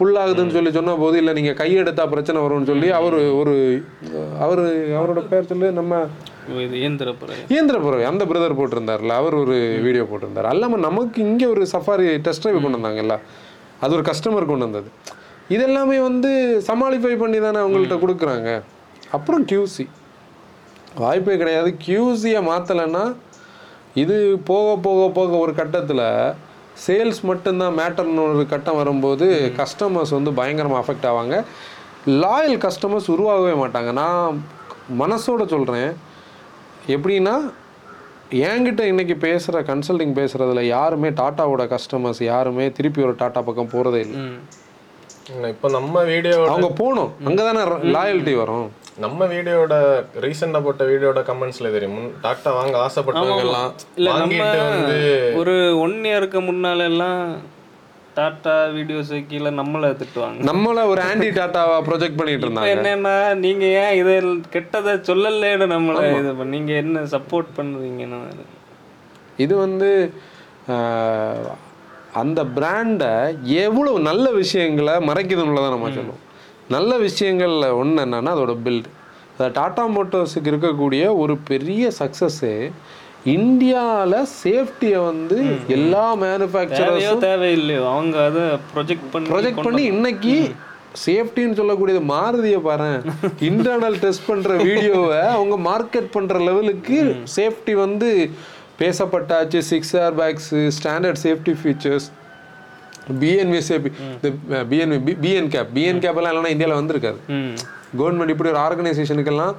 புல்லாகுதுன்னு சொல்லி சொன்ன போது இல்லை நீங்கள் கையெடுத்தால் பிரச்சனை வரும்னு சொல்லி அவர் ஒரு அவர் அவரோட பேர் சொல்லி நம்ம இயந்திரப்புறவை அந்த பிரதர் போட்டிருந்தார்ல, அவர் ஒரு வீடியோ போட்டிருந்தார். அல்லாமல் நமக்கு இங்கே ஒரு சஃபாரி டெஸ்ட் ட்ரைவ் கொண்டு வந்தாங்கல்ல, அது ஒரு கஸ்டமர் கொண்டு வந்தது. இதெல்லாமே வந்து சமாளிஃபை பண்ணி தானே அவங்கள்ட்ட கொடுக்குறாங்க. அப்புறம் கியூசி வாய்ப்பே கிடையாது. கியூசியை மாற்றலைன்னா இது போக போக போக ஒரு கட்டத்தில் சேல்ஸ் மட்டும்தான் மேட்டர்னு ஒரு கட்டம் வரும்போது கஸ்டமர்ஸ் வந்து பயங்கரமாக அஃபெக்ட் ஆவாங்க. லாயல் கஸ்டமர்ஸ் உருவாகவே மாட்டாங்க. நான் மனசோட சொல்கிறேன், எப்படின்னா என்கிட்ட இன்றைக்கி பேசுகிற கன்சல்டிங் பேசுகிறதுல யாருமே டாட்டாவோட கஸ்டமர்ஸ் யாருமே திருப்பி ஒரு டாட்டா பக்கம் போகிறதே இல்லை. இப்போ நம்ம வீடியோ அவங்க போகணும், அங்கே தானே லாயல்ட்டி வரும். நம்ம வீடியோட ரீசெண்டா போட்ட வீடியோட கமெண்ட்ஸ்ல தெரியும், டாட்டா வாங்க ஆசைப்பட்டவங்க எல்லாம் இல்ல நம்ம வந்து ஒரு ஒன்னு இயருக்கு முன்னால எல்லாம் டாட்டா வீடியோஸ் கீழே நம்மளை திட்டுவாங்க, நம்மளை ஒரு ஆன்டி டாட்டாவா ப்ரொஜெக்ட் பண்ணிட்டு இருந்தாங்க. என்னன்னா நீங்க ஏன் இதை கெட்டதை சொல்லலேன்னு நம்மளை இது நீங்க என்ன சப்போர்ட் பண்ணுவீங்கன்னா, இது வந்து அந்த பிராண்டை எவ்வளோ நல்ல விஷயங்களை மறைக்குதுன்னு தான் நம்ம சொல்லுவோம். நல்ல விஷயங்கள்ல ஒன்று என்னன்னா அதோட பில்டு. அதை டாடா மோட்டர்ஸுக்கு இருக்கக்கூடிய ஒரு பெரிய சக்ஸஸ்ஸு இந்தியாவில் சேஃப்டியை வந்து எல்லா மேனுஃபேக்சரர்ஸும் தேவையில்லையோ அவங்க அதை ப்ரொஜெக்ட் பண்ணி ப்ரொஜெக்ட் பண்ணி இன்னைக்கு சேஃப்டின்னு சொல்லக்கூடியது மாறுதியை பாரு. இன்டர்னல் டெஸ்ட் பண்ணுற வீடியோவை அவங்க மார்க்கெட் பண்ணுற லெவலுக்கு சேஃப்டி வந்து பேசப்பட்டாச்சு. Six air bags, standard safety features, BNV safety, இந்த BNV B PN gap PN gap எல்லாம் இல்லைன்னா இந்தியாவில் வந்திருக்காது. கவர்மெண்ட் இப்படி ஒரு ஆர்கனைசேஷனுக்கெல்லாம்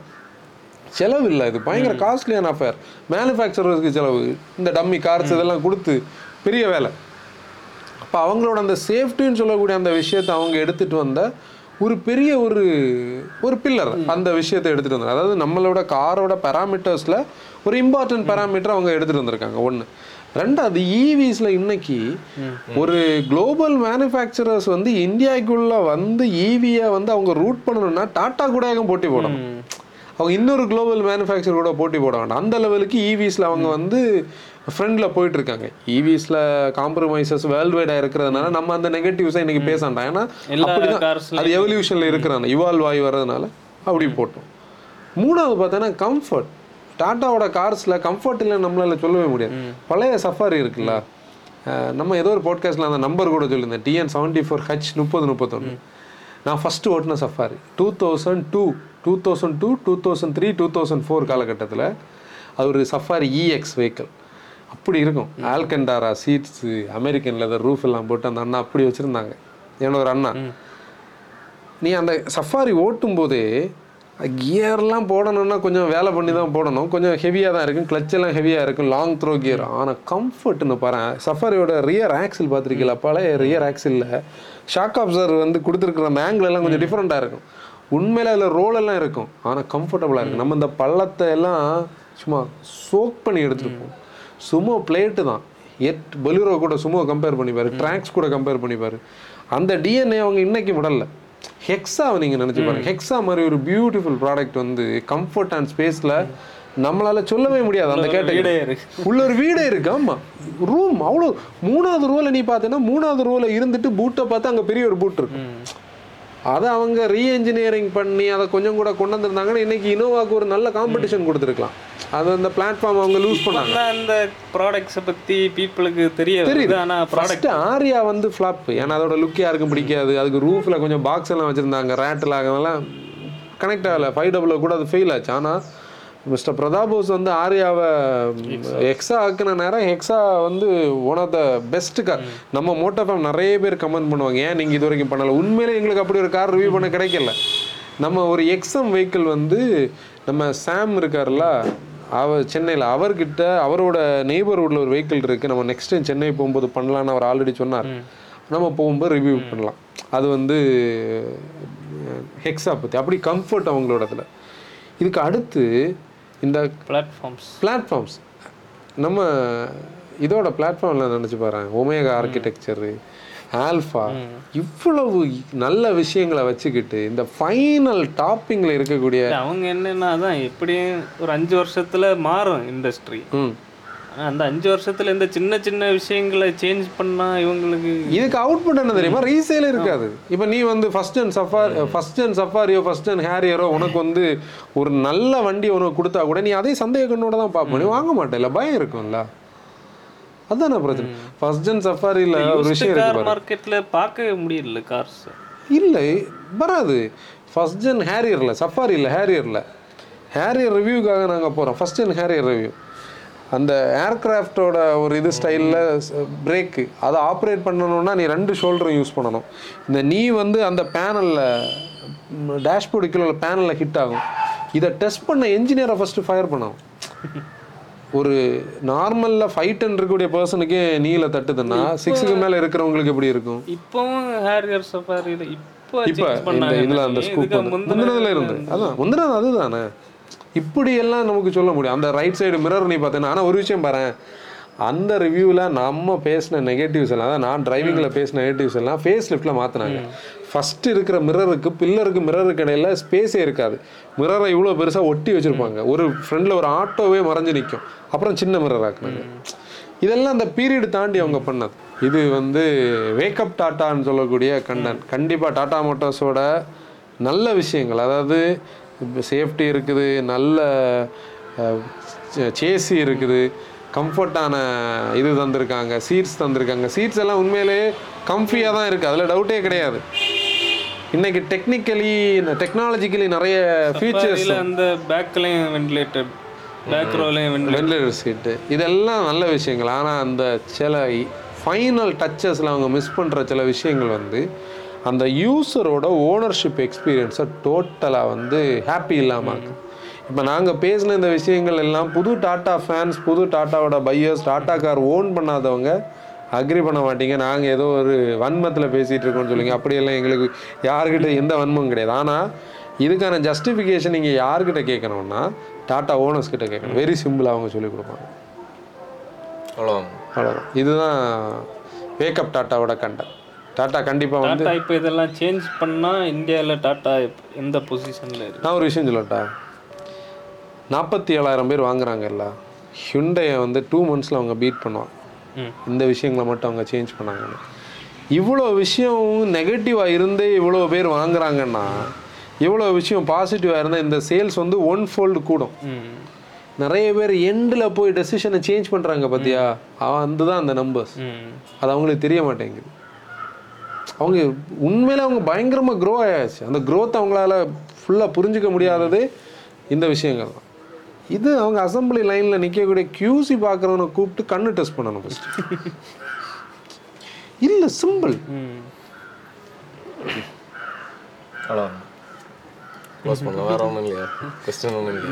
செலவு இல்லை, இது பயங்கர காஸ்ட்லியான அஃபேர். மேனுஃபேக்சரருக்கு செலவு, இந்த டம்மி கார்ஸ் இதெல்லாம் கொடுத்து பெரிய வேலை. அப்போ அவங்களோட அந்த சேஃப்டின்னு சொல்லக்கூடிய அந்த விஷயத்தை அவங்க எடுத்துகிட்டு வந்த ஒரு பெரிய ஒரு ஒரு பில்லர் அந்த விஷயத்தை எடுத்துகிட்டு வந்தாங்க. அதாவது நம்மளோட காரோட பேராமீட்டர்ஸில் ஒரு இம்பார்ட்டன்ட் பேராமீட்டர் அவங்க எடுத்துகிட்டு வந்திருக்காங்க ஒன்று. ரெண்டாவது இவிஸில் இன்னைக்கு ஒரு குளோபல் மேனுஃபேக்சரர்ஸ் வந்து இந்தியாவுக்குள்ளே வந்து இவியை வந்து அவங்க ரூட் பண்ணணும்னா டாட்டா கூடயும் போட்டி போடணும், அவங்க இன்னொரு குளோபல் மேனுஃபேக்சர் கூட போட்டி போட வேண்டாம். அந்த லெவலுக்கு இவிஸில் அவங்க வந்து ஃப்ரெண்டில் போயிட்டுருக்காங்க. இவிஸில் காம்ப்ரமைசஸ் வேர்ல்டு வைடாக இருக்கிறதுனால நம்ம அந்த நெகட்டிவ்ஸாக இன்றைக்கி பேச வேண்டாம், ஏன்னா அது எவல்யூஷனில் இருக்கிறாங்க, இவால்வ் ஆகி வர்றதுனால அப்படி போட்டோம். மூணாவது பார்த்தோன்னா கம்ஃபர்ட். டாட்டாவோட கார்ஸில் கம்ஃபர்ட் இல்லைன்னு நம்மளால் சொல்லவே முடியாது. பழைய சஃபாரி இருக்குல்ல, நம்ம ஏதோ ஒரு பாட்காஸ்ட்டில் அந்த நம்பர் கூட சொல்லியிருந்தேன், டிஎன் செவன்ட்டி ஃபோர் ஹச் முப்பது முப்பத்தொன்று நான் ஃபஸ்ட்டு ஓட்டின Safari. Two thousand two two thousand two two thousand three two thousand four காலகட்டத்தில் அது ஒரு சஃபாரி இஎக்ஸ் வெஹிக்கிள் அப்படி இருக்கும். Alcantara seats, American leather roof எல்லாம் போட்டு அந்த அண்ணா அப்படி வச்சுருந்தாங்க. என்னோட ஒரு அண்ணா, நீ அந்த சஃபாரி ஓட்டும்போதே கியர்லாம் போடணும்னா கொஞ்சம் வேலை பண்ணி தான் போடணும், கொஞ்சம் ஹெவியாக தான் இருக்கும், கிளச்செல்லாம் ஹெவியாக இருக்கும், லாங் த்ரோ கியர். ஆனால் கம்ஃபர்ட்னு பாரு, சஃபாரியோட ரியர் ஆக்சில் பார்த்துருக்கீங்களா? பழைய ரியர் ஆக்சிலில் ஷாக் ஆப்சர் வந்து கொடுத்துருக்குற அந்த ஆங்கிள் எல்லாம் கொஞ்சம் டிஃப்ரெண்ட்டாக இருக்கும். உண்மையில் அதில் ரோலெல்லாம் இருக்கும், ஆனால் கம்ஃபர்டபுளாக இருக்கும். நம்ம இந்த பள்ளத்தை எல்லாம் சும்மா சோக் பண்ணி எடுத்துருப்போம். சுமோ பிளேட்டு தான், எட் பொலிரோ கூட சுமோ கம்பேர் பண்ணிப்பார், ட்ராக்ஸ் கூட கம்பேர் பண்ணிப்பார். அந்த டிஎன்ஏ அவங்க இன்றைக்கி விடலை. ஹெக்ஸாவை நீங்கள் நினச்சி பாருங்கள், ஹெக்ஸா மாதிரி ஒரு பியூட்டிஃபுல் ப்ராடக்ட் வந்து கம்ஃபர்ட் அண்ட் ஸ்பேஸில் நம்மளால் சொல்லவே முடியாது. அந்த கேட்டகரி உள்ள ஒரு வீடே இருக்கு. ஆமாம், ரூம் அவ்வளோ. மூணாவது ரோவில் நீ பார்த்தீங்கன்னா மூணாவது ரோவில் இருந்துட்டு பூட்டை பார்த்து அங்கே பெரிய ஒரு பூட் இருக்கும். அதை அவங்க ரீஎன்ஜினியரிங் பண்ணி அதை கொஞ்சம் கூட கொண்டு வந்திருந்தாங்கன்னா இன்றைக்கி இனோவாவுக்கு ஒரு நல்ல காம்படிஷன் கொடுத்துருக்கலாம். அது அந்த பிளாட்ஃபார்ம் அவங்க லூஸ் பண்ணாங்க. அந்த ப்ராடக்ட்ஸை பற்றி பீப்புளுக்கு தெரிய தெரியுது. ஆனால் ப்ராடக்ட் ஆரியா வந்து ஃப்ளாப், ஏன்னா அதோட லுக் யாருக்கும் பிடிக்காது. அதுக்கு ரூஃபில் கொஞ்சம் பாக்ஸ் எல்லாம் வச்சுருந்தாங்க, ரேட்டில் ஆகலாம் கனெக்ட் ஆகலை. ஃபைவ் டபுளோ கூட அது ஃபெயில் ஆச்சு. ஆனால் மிஸ்டர் பிரதாபோஸ் வந்து ஆரியாவை ஹெக்ஸா ஆக்குன நேரம் ஹெக்ஸா வந்து one of the best car. நம்ம மோட்டோ ஃபேம் நிறைய பேர் கமெண்ட் பண்ணுவாங்க, ஏன் நீங்கள் இது வரைக்கும் பண்ணலை? உண்மையிலே எங்களுக்கு அப்படி ஒரு கார் ரிவ்யூ பண்ண கிடைக்கல. நம்ம ஒரு எக்ஸ்எம் வெஹிக்கிள் வந்து நம்ம சாம் இருக்கார்ல அவர் சென்னையில், அவர்கிட்ட அவரோட நெய்பர்ஹுட்டில் ஒரு வெஹிக்கிள் இருக்குது, நம்ம நெக்ஸ்ட் டைம் சென்னை போகும்போது பண்ணலான்னு அவர் ஆல்ரெடி சொன்னார். நம்ம போகும்போது ரிவ்யூ பண்ணலாம். அது வந்து ஹெக்ஸா பற்றி அப்படி கம்ஃபர்ட் அவங்களோட இதில். இதுக்கு அடுத்து இந்த பிளாட்ஃபார்ம்ஸ் பிளாட்ஃபார்ம்ஸ் நம்ம இதோட பிளாட்ஃபார்மில் நினச்சி பாருங்க, ஒமேகா ஆர்கிடெக்சரு, ஆல்ஃபா, இவ்வளவு நல்ல விஷயங்களை வச்சுக்கிட்டு இந்த ஃபைனல் டாப்பிங்கில் இருக்கக்கூடிய அவங்க என்னென்னா தான் எப்படியும் ஒரு அஞ்சு வருஷத்தில் மாறும் இண்டஸ்ட்ரி. ஆனால் அந்த அஞ்சு வருஷத்தில் இந்த சின்ன சின்ன விஷயங்களை சேஞ்ச் பண்ணால் இவங்களுக்கு இதுக்கு அவுட்புட் என்ன தெரியுமா? ரீசேலே இருக்காது. இப்போ நீ வந்து first and Safari first and சஃபாரியோ ஃபஸ்ட் அண்ட் ஹேரியரோ உனக்கு வந்து ஒரு நல்ல வண்டி உனக்கு கொடுத்தா கூட நீ அதே சந்தேக கண்ணோட தான் பார்ப்போம், நீ வாங்க மாட்டேல, பயம் இருக்கும்ல. அதுதானே பிரச்சனை. ஃபஸ்ட் அண்ட் சஃபாரியில் ஒரு விஷயம் இருக்குது, மார்க்கெட்டில் பார்க்கவே முடியல கார்ஸ் இல்லை வராது. ஃபஸ்ட் அண்ட் ஹேரியரில் சஃபாரி இல்லை, ஹேரியரில் ஹேரியர் ரிவ்யூக்காக நாங்கள் போகிறோம். ஃபஸ்ட் அண்ட் ஹேரியர் ரிவ்யூ அந்த ஏர்க்ராஃப்டோட ஒரு இது ஸ்டைலில் பிரேக்கு, அதை ஆப்ரேட் பண்ணணும்னா நீ ரெண்டு ஷோல்டரும் யூஸ் பண்ணணும். இந்த நீ வந்து அந்த பேனலில் டேஷ்போர்டுக்குள்ள பேனலில் ஹிட் ஆகும். இதை டெஸ்ட் பண்ண என்ஜினியரை ஃபஸ்ட்டு ஃபயர் பண்ணணும். ஒரு நார்மலில் ஃபைவ் டென் இருக்கக்கூடிய பர்சனுக்கே நீல தட்டுதுன்னா சிக்ஸுக்கு மேலே இருக்கிறவங்களுக்கு எப்படி இருக்கும்? இப்போவும் ஹேரியர் சஃபாரி இப்போ இப்போ இதில் அந்த ஸ்கூப் முந்தினதுல இருந்து அதான் முந்தினது அதுதானே. இப்படியெல்லாம் நமக்கு சொல்ல முடியும். அந்த ரைட் சைடு மிரர் நீ பார்த்தீங்கன்னா, ஆனால் ஒரு விஷயம் பாரு, அந்த ரிவ்யூவில் நம்ம பேசின நெகட்டிவ்ஸ் எல்லாம், அதான் நான் டிரைவிங்கில் பேசின நெகட்டிவ்ஸ் எல்லாம் ஃபேஸ் லிஃப்ட்டில் மாற்றினாங்க. ஃபஸ்ட்டு இருக்கிற மிரருக்கு பில்லருக்கு மிரருக்கு இடையில் ஸ்பேஸே இருக்காது. மிரரை இவ்வளோ பெருசாக ஒட்டி வச்சுருப்பாங்க. ஒரு ஃப்ரெண்டில் ஒரு ஆட்டோவே மறைஞ்சு நிற்கும், அப்புறம் சின்ன மிரர் ஆக்குனாங்க. இதெல்லாம் அந்த பீரியடு தாண்டி அவங்க பண்ணது. இது வந்து வேக்கப் டாட்டான்னு சொல்லக்கூடிய கண்டென்ட். கண்டிப்பாக டாடா மோட்டார்ஸோட நல்ல விஷயங்கள், அதாவது சேஃப்டி இருக்குது, நல்ல சேசி இருக்குது, கம்ஃபர்ட்டான இது தந்திருக்காங்க, சீட்ஸ் தந்திருக்காங்க. சீட்ஸ் எல்லாம் உண்மையிலேயே கம்ஃபியாக தான் இருக்குது, அதில் டவுட்டே கிடையாது. இன்றைக்கி டெக்னிக்கலி டெக்னாலஜிக்கலி நிறைய ஃபீச்சர்ஸ், அந்த பேக்லேயும் வென்டிலேட்டர், பேக் ரோலையும் வென்டிலேட்டர் சீட்டு, இதெல்லாம் நல்ல விஷயங்கள். ஆனால் அந்த சில ஃபைனல் டச்சஸில் அவங்க மிஸ் பண்ணுற சில விஷயங்கள் வந்து அந்த யூஸரோட ஓனர்ஷிப் எக்ஸ்பீரியன்ஸை டோட்டலாக வந்து ஹாப்பி இல்லாமல் இருக்குது. இப்போ நாங்கள் பேசின இந்த விஷயங்கள் எல்லாம் புது டாட்டா ஃபேன்ஸ், புது டாட்டாவோட பையர்ஸ், டாட்டா கார் ஓன் பண்ணாதவங்க அக்ரி பண்ண மாட்டீங்க, நாங்கள் ஏதோ ஒரு வன்மத்தில் பேசிகிட்டு இருக்கோம்னு சொல்லுங்க. அப்படியெல்லாம் எங்களுக்கு யாருக்கிட்ட எந்த வன்மம் கிடையாது. ஆனால் இதுக்கான ஜஸ்டிஃபிகேஷன் நீங்கள் யார்கிட்ட கேட்கணும்னா டாட்டா ஓனர்ஸ்கிட்ட கேட்கணும். வெரி சிம்பிளாக அவங்க சொல்லிக் கொடுப்பாங்க. அவ்வளோ அவ்வளோதான். இதுதான் வேக்கப் டாட்டாவோட கண்டென்ட். டாட்டா கண்டிப்பாக வந்து இப்போ இதெல்லாம் சேஞ்ச் பண்ணால் இந்தியாவில் டாட்டா எந்த பொசிஷனில் இருக்குது? நான் ஒரு விஷயம் சொல்லட்டா, நாற்பத்தி ஏழாயிரம் பேர் வாங்குறாங்கல்ல, ஹுண்டையை வந்து டூ மந்த்ஸில் அவங்க பீட் பண்ணுவாங்க. இந்த விஷயங்களை மட்டும் அவங்க சேஞ்ச் பண்ணாங்கன்னு. இவ்வளோ விஷயம் நெகட்டிவாக இருந்தே இவ்வளோ பேர் வாங்குறாங்கன்னா, இவ்வளோ விஷயம் பாசிட்டிவாக இருந்தால் இந்த சேல்ஸ் வந்து ஒன் ஃபோல்டு கூடும். நிறைய பேர் எண்டில் போய் டெசிஷனை சேஞ்ச் பண்ணுறாங்க பார்த்தியா, அதுதான் அந்த நம்பர்ஸ். அது அவங்களுக்கு தெரிய மாட்டேங்குது. அவங்க உண்மையில் அவங்க பயங்கரமாக க்ரோ ஆயாச்சு. அந்த க்ரோத் அவங்களால ஃபுல்லாக புரிஞ்சிக்க முடியாதது இந்த விஷயங்கள் தான். இது அவங்க அசம்பிளி லைனில் நிற்கக்கூடிய கியூசி பார்க்குறவனை கூப்பிட்டு கண்ணு டெஸ்ட் பண்ணணும் ஃபஸ்ட்டு. இல்லை சிம்பிள்.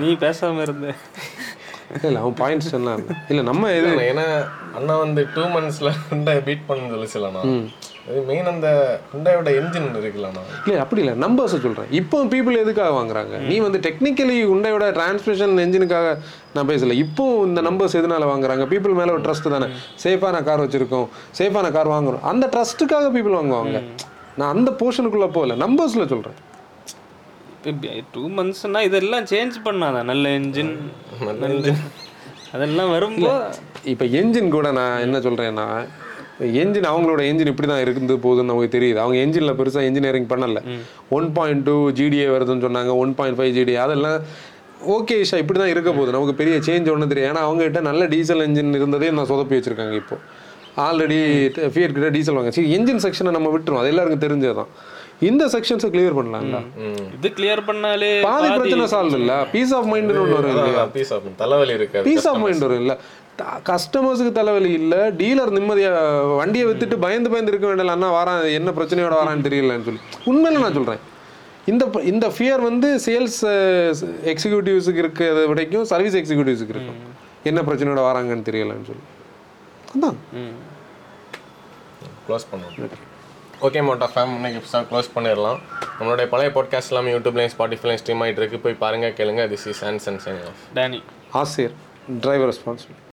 நீ பேசாமல் இருந்தேன். இல்லை அவன் பாயிண்ட்ஸ் எல்லாம் இல்லை நம்ம இது ஏன்னா அண்ணா வந்து டூ மந்த்ஸில் ஹுண்டாய பீட் பண்ணணும்னு சொல்லி சொல்லலாம். மெயின் அந்த ஹுண்டாயோட என்ஜின் இருக்குல்லண்ணா. இல்லை அப்படி இல்லை, நம்பர்ஸை சொல்கிறேன். இப்போ பீப்புள் எதுக்காக வாங்குறாங்க? நீ வந்து டெக்னிக்கலி ஹுண்டாயோட டிரான்ஸ்மிஷன் என்ஜினுக்காக நான் பேசலை. இப்போ இந்த நம்பர்ஸ் எதனால வாங்குறாங்க? பீப்புள் மேலே ஒரு ட்ரஸ்ட்டு தானே. சேஃபான கார் வச்சுருக்கோம், சேஃபான கார் வாங்குறோம், அந்த ட்ரஸ்ட்டுக்காக பீப்புள் வாங்குவாங்க. நான் அந்த போர்ஷனுக்குள்ளே போகல, நம்பர்ஸில் சொல்கிறேன். டூ மந்த்ஸ்னா இதெல்லாம் சேஞ்ச் பண்ணாதான் நல்ல என்ஜின் அதெல்லாம் வரும்போது. இப்போ என்ஜின் கூட நான் என்ன சொல்கிறேன்னா, என்ஜின் அவங்களோட என்ஜின் இப்படி தான் இருக்குது போகுதுன்னு நமக்கு தெரியுது. அவங்க என்ஜினில் பெருசாக இன்ஜினியரிங் பண்ணலை. ஒன் பாயிண்ட் டூ ஜிடிஏ வருதுன்னு சொன்னாங்க, ஒன் பாயிண்ட் ஃபைவ் ஜிடிஏ அதெல்லாம் ஓகே இஷா இப்படி தான் இருக்க போகுது. நமக்கு பெரிய சேஞ்ச் ஒன்றும் தெரியும். ஏன்னா அவங்ககிட்ட நல்ல டீசல் என்ஜின் இருந்ததே நான் சொதப்பி வச்சுருக்காங்க. இப்போது ஆல்ரெடி ஃபியட் கிட்ட டீசல் வாங்க. சரி, என்ஜின் செக்ஷனை நம்ம விட்டுருவோம், அது எல்லாருக்கும் தெரிஞ்சது தான். இந்த செக்ஷன்ஸை கிளியர் பண்ணலாம்ல. இது கிளியர் பண்ணாலே பாதி பிரச்சனை சால்வ் இல்லை. பீஸ் ஆஃப் மைண்ட்னு ஒன்று வரும் இல்லையா? பீஸ் ஆஃப் தலைவலி இருக்காது, பீஸ் ஆஃப் மைண்ட் வரும் இல்லை, கஸ்டமர்ஸுக்கு தலைவலி இல்லை, டீலர் நிம்மதியாக வண்டியை வித்துட்டு பயந்து பயந்து இருக்க வேண்டியல. அண்ணா வரான், என்ன பிரச்சனையோட வரான்னு தெரியலன்னு சொல்லி உண்மையில நான் சொல்கிறேன். இந்த இந்த ஃபியர் வந்து சேல்ஸ் எக்ஸிக்யூட்டிவ்ஸுக்கு இருக்கிறத விடைக்கும் சர்வீஸ் எக்ஸிக்யூட்டிவ்ஸுக்கு இருக்கும், என்ன பிரச்சனையோட வராங்கன்னு தெரியலன்னு சொல்லி. அதான் க்ளோஸ் பண்ணுவோம். ஓகே மோட்டா ஃபேம், இன்னைக்கு எபிசோட் க்ளோஸ் பண்ணிடலாம். நம்மளுடைய பழைய பாட்காஸ்ட் எல்லாமே யூடியூப்லையும் ஸ்பாட்டிஃபைலையும் ஸ்ட்ரீம் ஆகிட்டு இருக்கு, போய் பாருங்கள், கேளுங்க. This is Hanson signing off. Danny ஆசிர், டிரைவர் ரெஸ்பான்சிபிலிட்டி.